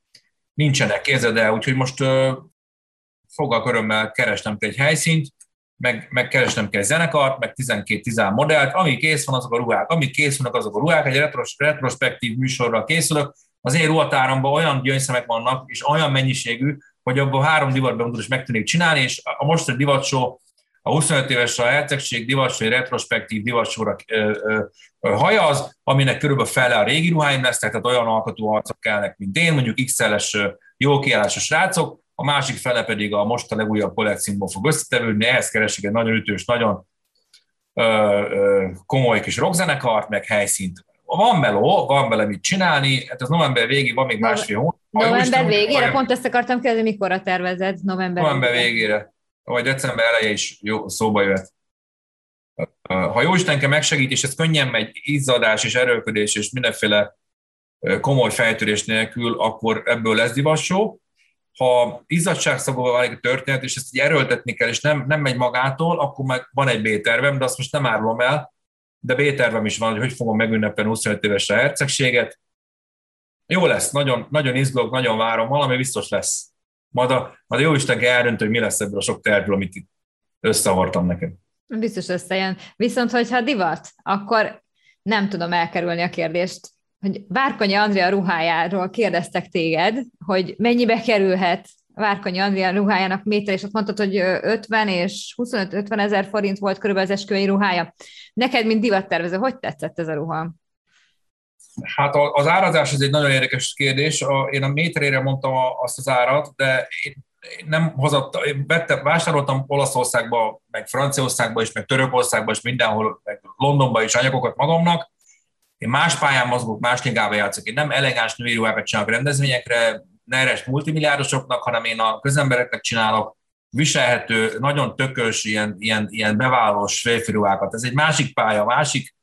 Nincsenek, képzeld el, úgyhogy most uh, fogak örömmel keresnem kell egy helyszínt, meg, meg keresnem kell egy zenekart, meg tizenkét-tizen modellt, ami kész van, azok a ruhák, amik kész vannak, azok a ruhák, egy retros, retrospektív műsorral készülök. Az én ruhatáromban olyan gyöngyszemek vannak, és olyan mennyiségű, hogy abban három divatban tudod is meg tudnék csinálni, és a mostani divatshow, a huszonöt éves a hercegség divatshow, retrospektív divatshow hajaz, aminek körülbelül fele a régi ruháim lesznek, tehát olyan alkotó arcok kellnek, mint én, mondjuk iksz el-es jó kiállású srácok, a másik fele pedig a most a legújabb kollekciómból fog összetevődni, ehhez keresik egy nagyon ütős, nagyon ö, ö, komoly kis rockzenekart, meg helyszínt. Van meló, van vele mit csinálni, hát az november végig van még másfél hónap. November végére? Vajon... Pont ezt akartam kérdezni, mikorra tervezed november November végére, vagy december eleje is jó, szóba jöhet. Ha Jóistenke megsegít, és ez könnyen megy, izzadás és erőködés és mindenféle komoly fejtörés nélkül, akkor ebből lesz divassó. Ha izzadságszagúval van egy történet, és ezt így erőltetni kell, és nem, nem megy magától, akkor meg van egy B-tervem, de azt most nem árulom el, de B-tervem is van, hogy hogy fogom megünnepelni huszonöt éves a hercegséget. Jó lesz, nagyon, nagyon izgulok, nagyon várom, valami biztos lesz. Majd a, majd a jóisten eldönt, hogy mi lesz ebből a sok terből, amit itt összeavartam neked. Biztos összejön. Viszont, hogyha divat, akkor nem tudom elkerülni a kérdést, hogy Várkonyi Andrea ruhájáról kérdeztek téged, hogy mennyibe kerülhet Várkonyi Andrea ruhájának méter, és ott mondtad, hogy ötven és huszonöt-ötven ezer forint volt körülbelül az esküvői ruhája. Neked, mint divattervező, hogy tetszett ez a ruha? Hát az árazás ez egy nagyon érdekes kérdés. Én a méterére mondtam azt az árat, de én nem hozott, én vettem, vásároltam Olaszországba, meg Franciaországba is, meg Törökországba is, mindenhol, meg Londonba is anyagokat magamnak. Én más pályán mozgok, más ligába játszok. Én nem elegáns női ruhákat csinálok rendezvényekre, neres multimilliárdosoknak, hanem én a közembereknek csinálok viselhető, nagyon tökös, ilyen, ilyen, ilyen bevállalós férfi ruhákat. Ez egy másik pálya, másik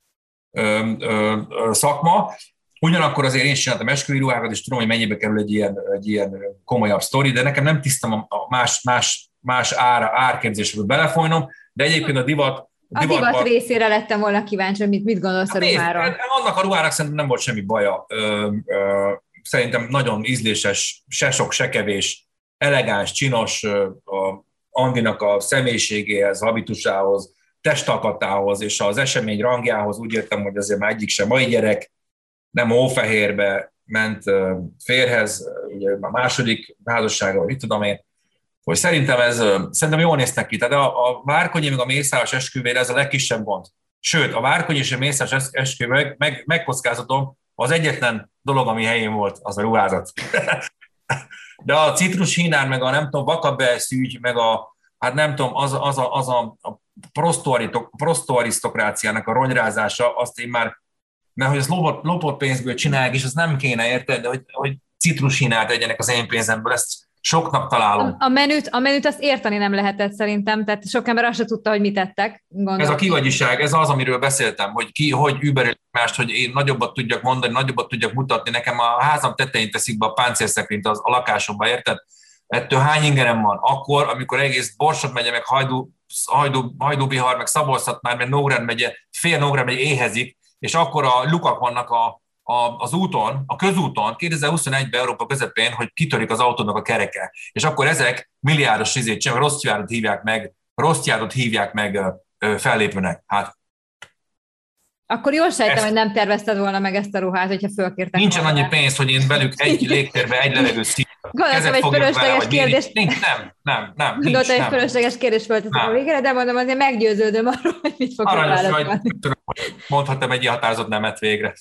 ö, ö, ö, szakma. Ugyanakkor azért én csináltam esküvői ruhákat, és tudom, hogy mennyibe kerül egy ilyen, egy ilyen komolyabb sztori, de nekem nem tisztem a más, más, más ára, árképzésből belefolynom, de egyébként a divat A divatban... divat részére lettem volna kíváncsi, hogy mit, mit gondolsz a ruháról. Hát, annak a ruhának szerintem nem volt semmi baja. Ö, ö, szerintem nagyon ízléses, se sok, se kevés, elegáns, csinos, ö, a Andinak a személyiségéhez, habitusához, testalkatához és az esemény rangjához. Úgy értem, hogy azért már egyik sem mai gyerek, nem ófehérbe ment ö, férhez, ugye a második házassága, vagy mit tudom én. Hogy szerintem ez, szerintem jól néznek ki, tehát a, a Várkonyi meg a Mészáros esküvére ez a legkisebb gond. Sőt, a Várkonyi és a Mészáros esküvőre meg, megkockáztatom, az egyetlen dolog, ami helyén volt, az a ruházat. De a citrus hínár, meg a nem tudom, vakabelszűgy, meg a, hát nem tudom, az, az a, az a, a prosztoarisztokráciának a ronyrázása, azt én már, mert hogy ezt lopott, lopott pénzből csinálják, és az nem kéne, érted, de hogy, hogy citrus hínárt egyenek az én pénzemből, ezt soknak találom. A menüt, a menüt azt érteni nem lehetett szerintem, tehát sok ember azt se tudta, hogy mit tettek. Gondolom. Ez a kivagyiság, ez az, amiről beszéltem, hogy ki, hogy überül mást, hogy én nagyobbat tudjak mondani, nagyobbat tudjak mutatni. Nekem a házam tetején teszik be a páncélszekrényt a lakásomba, érted? Ettől hány ingerem van? Akkor, amikor egész Borsod megye, meg Hajdú, Hajdú, Hajdú-Bihar, meg Szabolcs-Szatmár, meg Nógrád megye, fél Nógrád megye éhezik, és akkor a lukak vannak a az úton, a közúton, kétezer-huszonegyben Európa közepén, hogy kitörik az autónak a kereke. És akkor ezek milliárdos izét sem, rossz járót hívják meg, rossz járót hívják meg fellépőnek. Hát. Akkor jól sejtem, ezt... hogy nem tervezted volna meg ezt a ruhát, hogyha fölkértek. Nincsen volna annyi pénz, hogy én velük egy légtérbe, egy levegő szívvel. Gondoltam, egy fölösleges kérdés. Nincs, nem, nem, nem. Gondoltam, egy fölösleges kérdés föltettem a végére, de mondom, azért meggyőződöm arról, hogy mit fogok válaszolni. Mondhatom egy határozott nemet végre.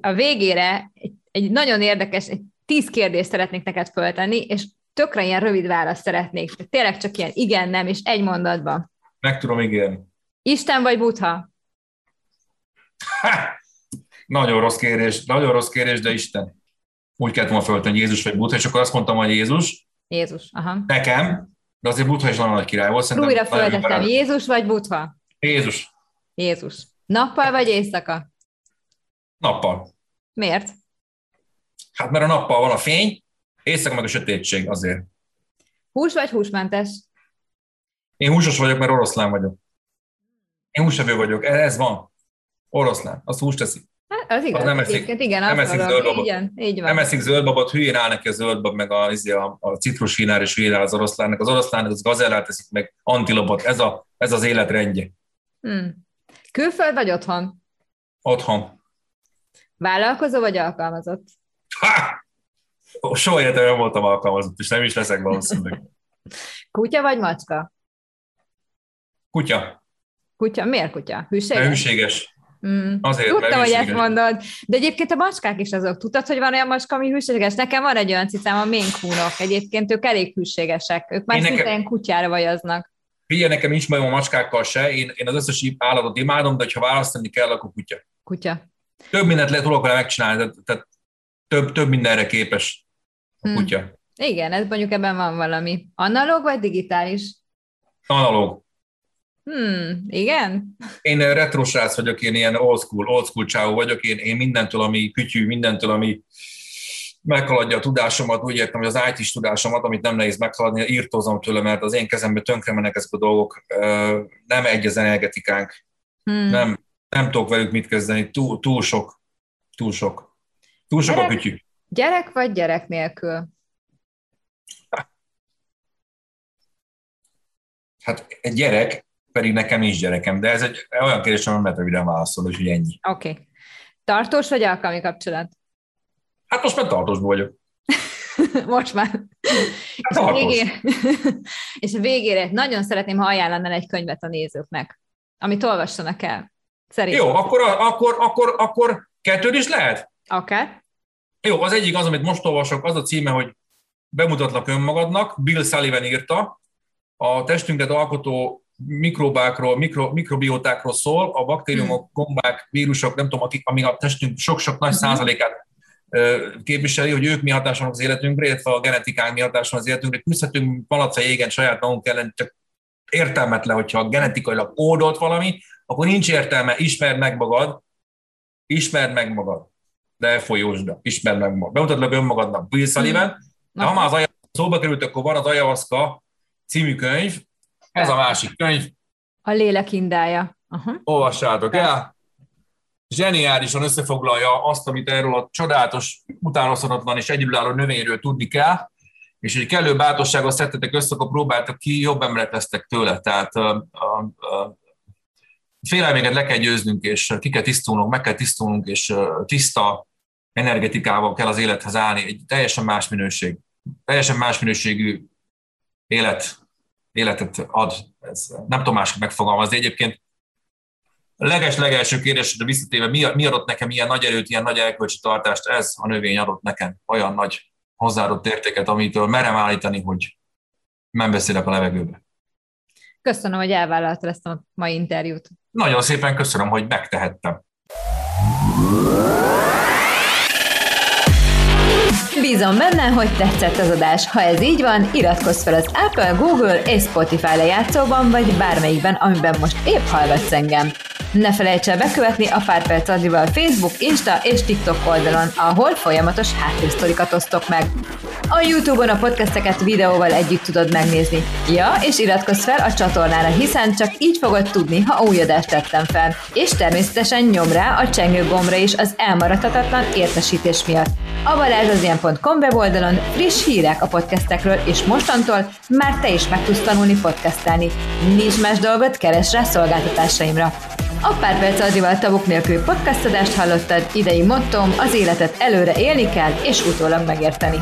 A végére egy, egy nagyon érdekes, egy tíz kérdést szeretnék neked föltenni, és tökre ilyen rövid választ szeretnék. Tényleg csak ilyen igen, nem, és egy mondatban. Meg tudom ígérni. Isten vagy Buddha? Ha! Nagyon rossz kérdés, nagyon rossz kérdés, de Isten. Úgy kellett volna föltenni, Jézus vagy Buddha, és akkor azt mondtam, hogy Jézus. Jézus, aha. Nekem, de azért Buddha is nagyon nagy király volt. Újra föltettem, Jézus vagy Buddha? Jézus. Jézus. Nappal vagy éjszaka? Nappal. Miért? Hát mert a nappal van a fény, éjszaka meg a sötétség azért. Hús vagy húsmentes? Én húsos vagyok, mert oroszlán vagyok. Én húsevő vagyok, ez van. Oroszlán, azt húst teszi. Hát az igaz, az nem eszik, igen, nem eszik zöldbabot. Igen, így van. Nem eszik zöldbabot, hülyén áll neki a zöldbab, meg a, a, a citrus hínár és hülyén áll az oroszlánnak. Az oroszlánnak az gazellát teszik, meg antilopot. Ez, a, ez az életrendje. Hmm. Külföld vagy otthon? Otthon. Vállalkozó vagy alkalmazott? Há! Soha életemben nem voltam alkalmazott, és nem is leszek valószínűleg. Kutya vagy macska? Kutya. Kutya? Miért kutya? Hűséges? Hűséges. Mm. Azért, tudtam, hogy ezt mondod. De egyébként a macskák is azok. Tudtad, hogy van olyan macska, ami hűséges? Nekem van egy olyan cicám, a ménkúnok. Egyébként ők elég hűségesek. Ők már szintén nekem... kutyára vajaznak. Figyelj, nekem nincs majom a macskákkal se. Én, én az összes állatot imádom, de ha választani kell, akkor kutya. Kutya. Több mindent le tudok vele megcsinálni, tehát, tehát több, több mindenre képes a hmm. kutya. Igen, ez mondjuk ebben van valami. Analóg vagy digitális? Analóg. Hmm, igen? Én retrosrác vagyok, én ilyen old school, old school csávó vagyok, én, én mindentől, ami kütyű, mindentől, ami meghaladja a tudásomat, úgy értem, hogy az í té-s tudásomat, amit nem nehéz meghaladni, írtózom tőle, mert az én kezembe tönkre mennek ezek a dolgok, nem egy az energetikánk, hmm. nem, nem tudok velük mit kezdeni, túl, túl sok, túl sok, túl sok gyerek, a kütyű. Gyerek vagy gyerek nélkül? Hát egy gyerek, pedig nekem nincs gyerekem, de ez egy olyan kérdés, amit lehet röviden válaszolni, úgyhogy ennyi. Oké. Okay. Tartós vagy alkalmi kapcsolat? Hát most már tartósban vagyok. Most már. Hát tartós. És, végére, és végére nagyon szeretném, ha ajánlanál egy könyvet a nézőknek, amit olvassanak el. Szerintem. Jó, akkor, akkor, akkor, akkor kettőd is lehet? Akár. Okay. Jó, az egyik az, amit most olvasok, az a címe, hogy Bemutatlak önmagadnak, Bill Sullivan írta, a testünket alkotó mikrobákról, mikro, mikrobiotákról szól, a baktériumok, gombák, vírusok, nem tudom, amíg a testünk sok-sok nagy százalékát képviseli, hogy ők mi hatáson az életünkre, illetve a genetikánk mi hatáson az életünkre. Küzdhetünk malaca jégen saját magunk ellen, csak értelmetlen, hogyha genetikailag kódolt valami, akkor nincs értelme, ismerd meg magad, ismerd meg magad, de elfolyósd, ismerd meg magad. Bemutatlak önmagadnak, Bill Sullivan. Ha már az aja-aszka szóba került, akkor van az aja-aszka című könyv, ez a másik könyv. A lélek indája. Uh-huh. Olvassátok el. Zseniálisan összefoglalja azt, amit erről a csodálatos, utánozhatatlan és egyedülálló növényről tudni kell, és hogy kellő bátorsággal szedtetek össze, akkor próbáltak ki, jobb emberek lesztek tőle. Tehát a, a, a félelmeket le kell győznünk, és ki kell tisztulnunk, meg kell tisztulnunk, és tiszta energetikával kell az élethez állni. Egy teljesen más minőség, teljesen más minőségű élet. életet ad, ez nem tudom másképp megfogalmazni. Egyébként a leges-legelső kérdésre visszatéve, mi, mi adott nekem ilyen nagy erőt, ilyen nagy elkölcsi tartást, ez a növény adott nekem olyan nagy hozzáadott értéket, amitől merem állítani, hogy nem beszélek a levegőbe. Köszönöm, hogy elvállaltad ezt a mai interjút. Nagyon szépen köszönöm, hogy megtehettem. Bízom benne, hogy tetszett az adás. Ha ez így van, iratkozz fel az Apple, Google és Spotify lejátszóban, vagy bármelyikben, amiben most épp hallgatsz engem. Ne felejts el bekövetni a Pár perc Adrivel Facebook, Insta és TikTok oldalon, ahol folyamatos háttérsztorikat osztok meg. A YouTube-on a podcasteket videóval együtt tudod megnézni. Ja, és iratkozz fel a csatornára, hiszen csak így fogod tudni, ha új adást tettem fel. És természetesen nyomd rá a csengő gombra is az elmaradhatatlan értesítés miatt. A balázs adrienn pont com weboldalon friss hírek a podcastekről, és mostantól már te is meg tudsz tanulni podcastelni. Nincs más dolgot, keresd rá szolgáltatásaimra. A Pár perc Adrivel Tabuk nélkül podcastadást hallottad, idei mottóm: az életet előre élni kell, és utólag megérteni.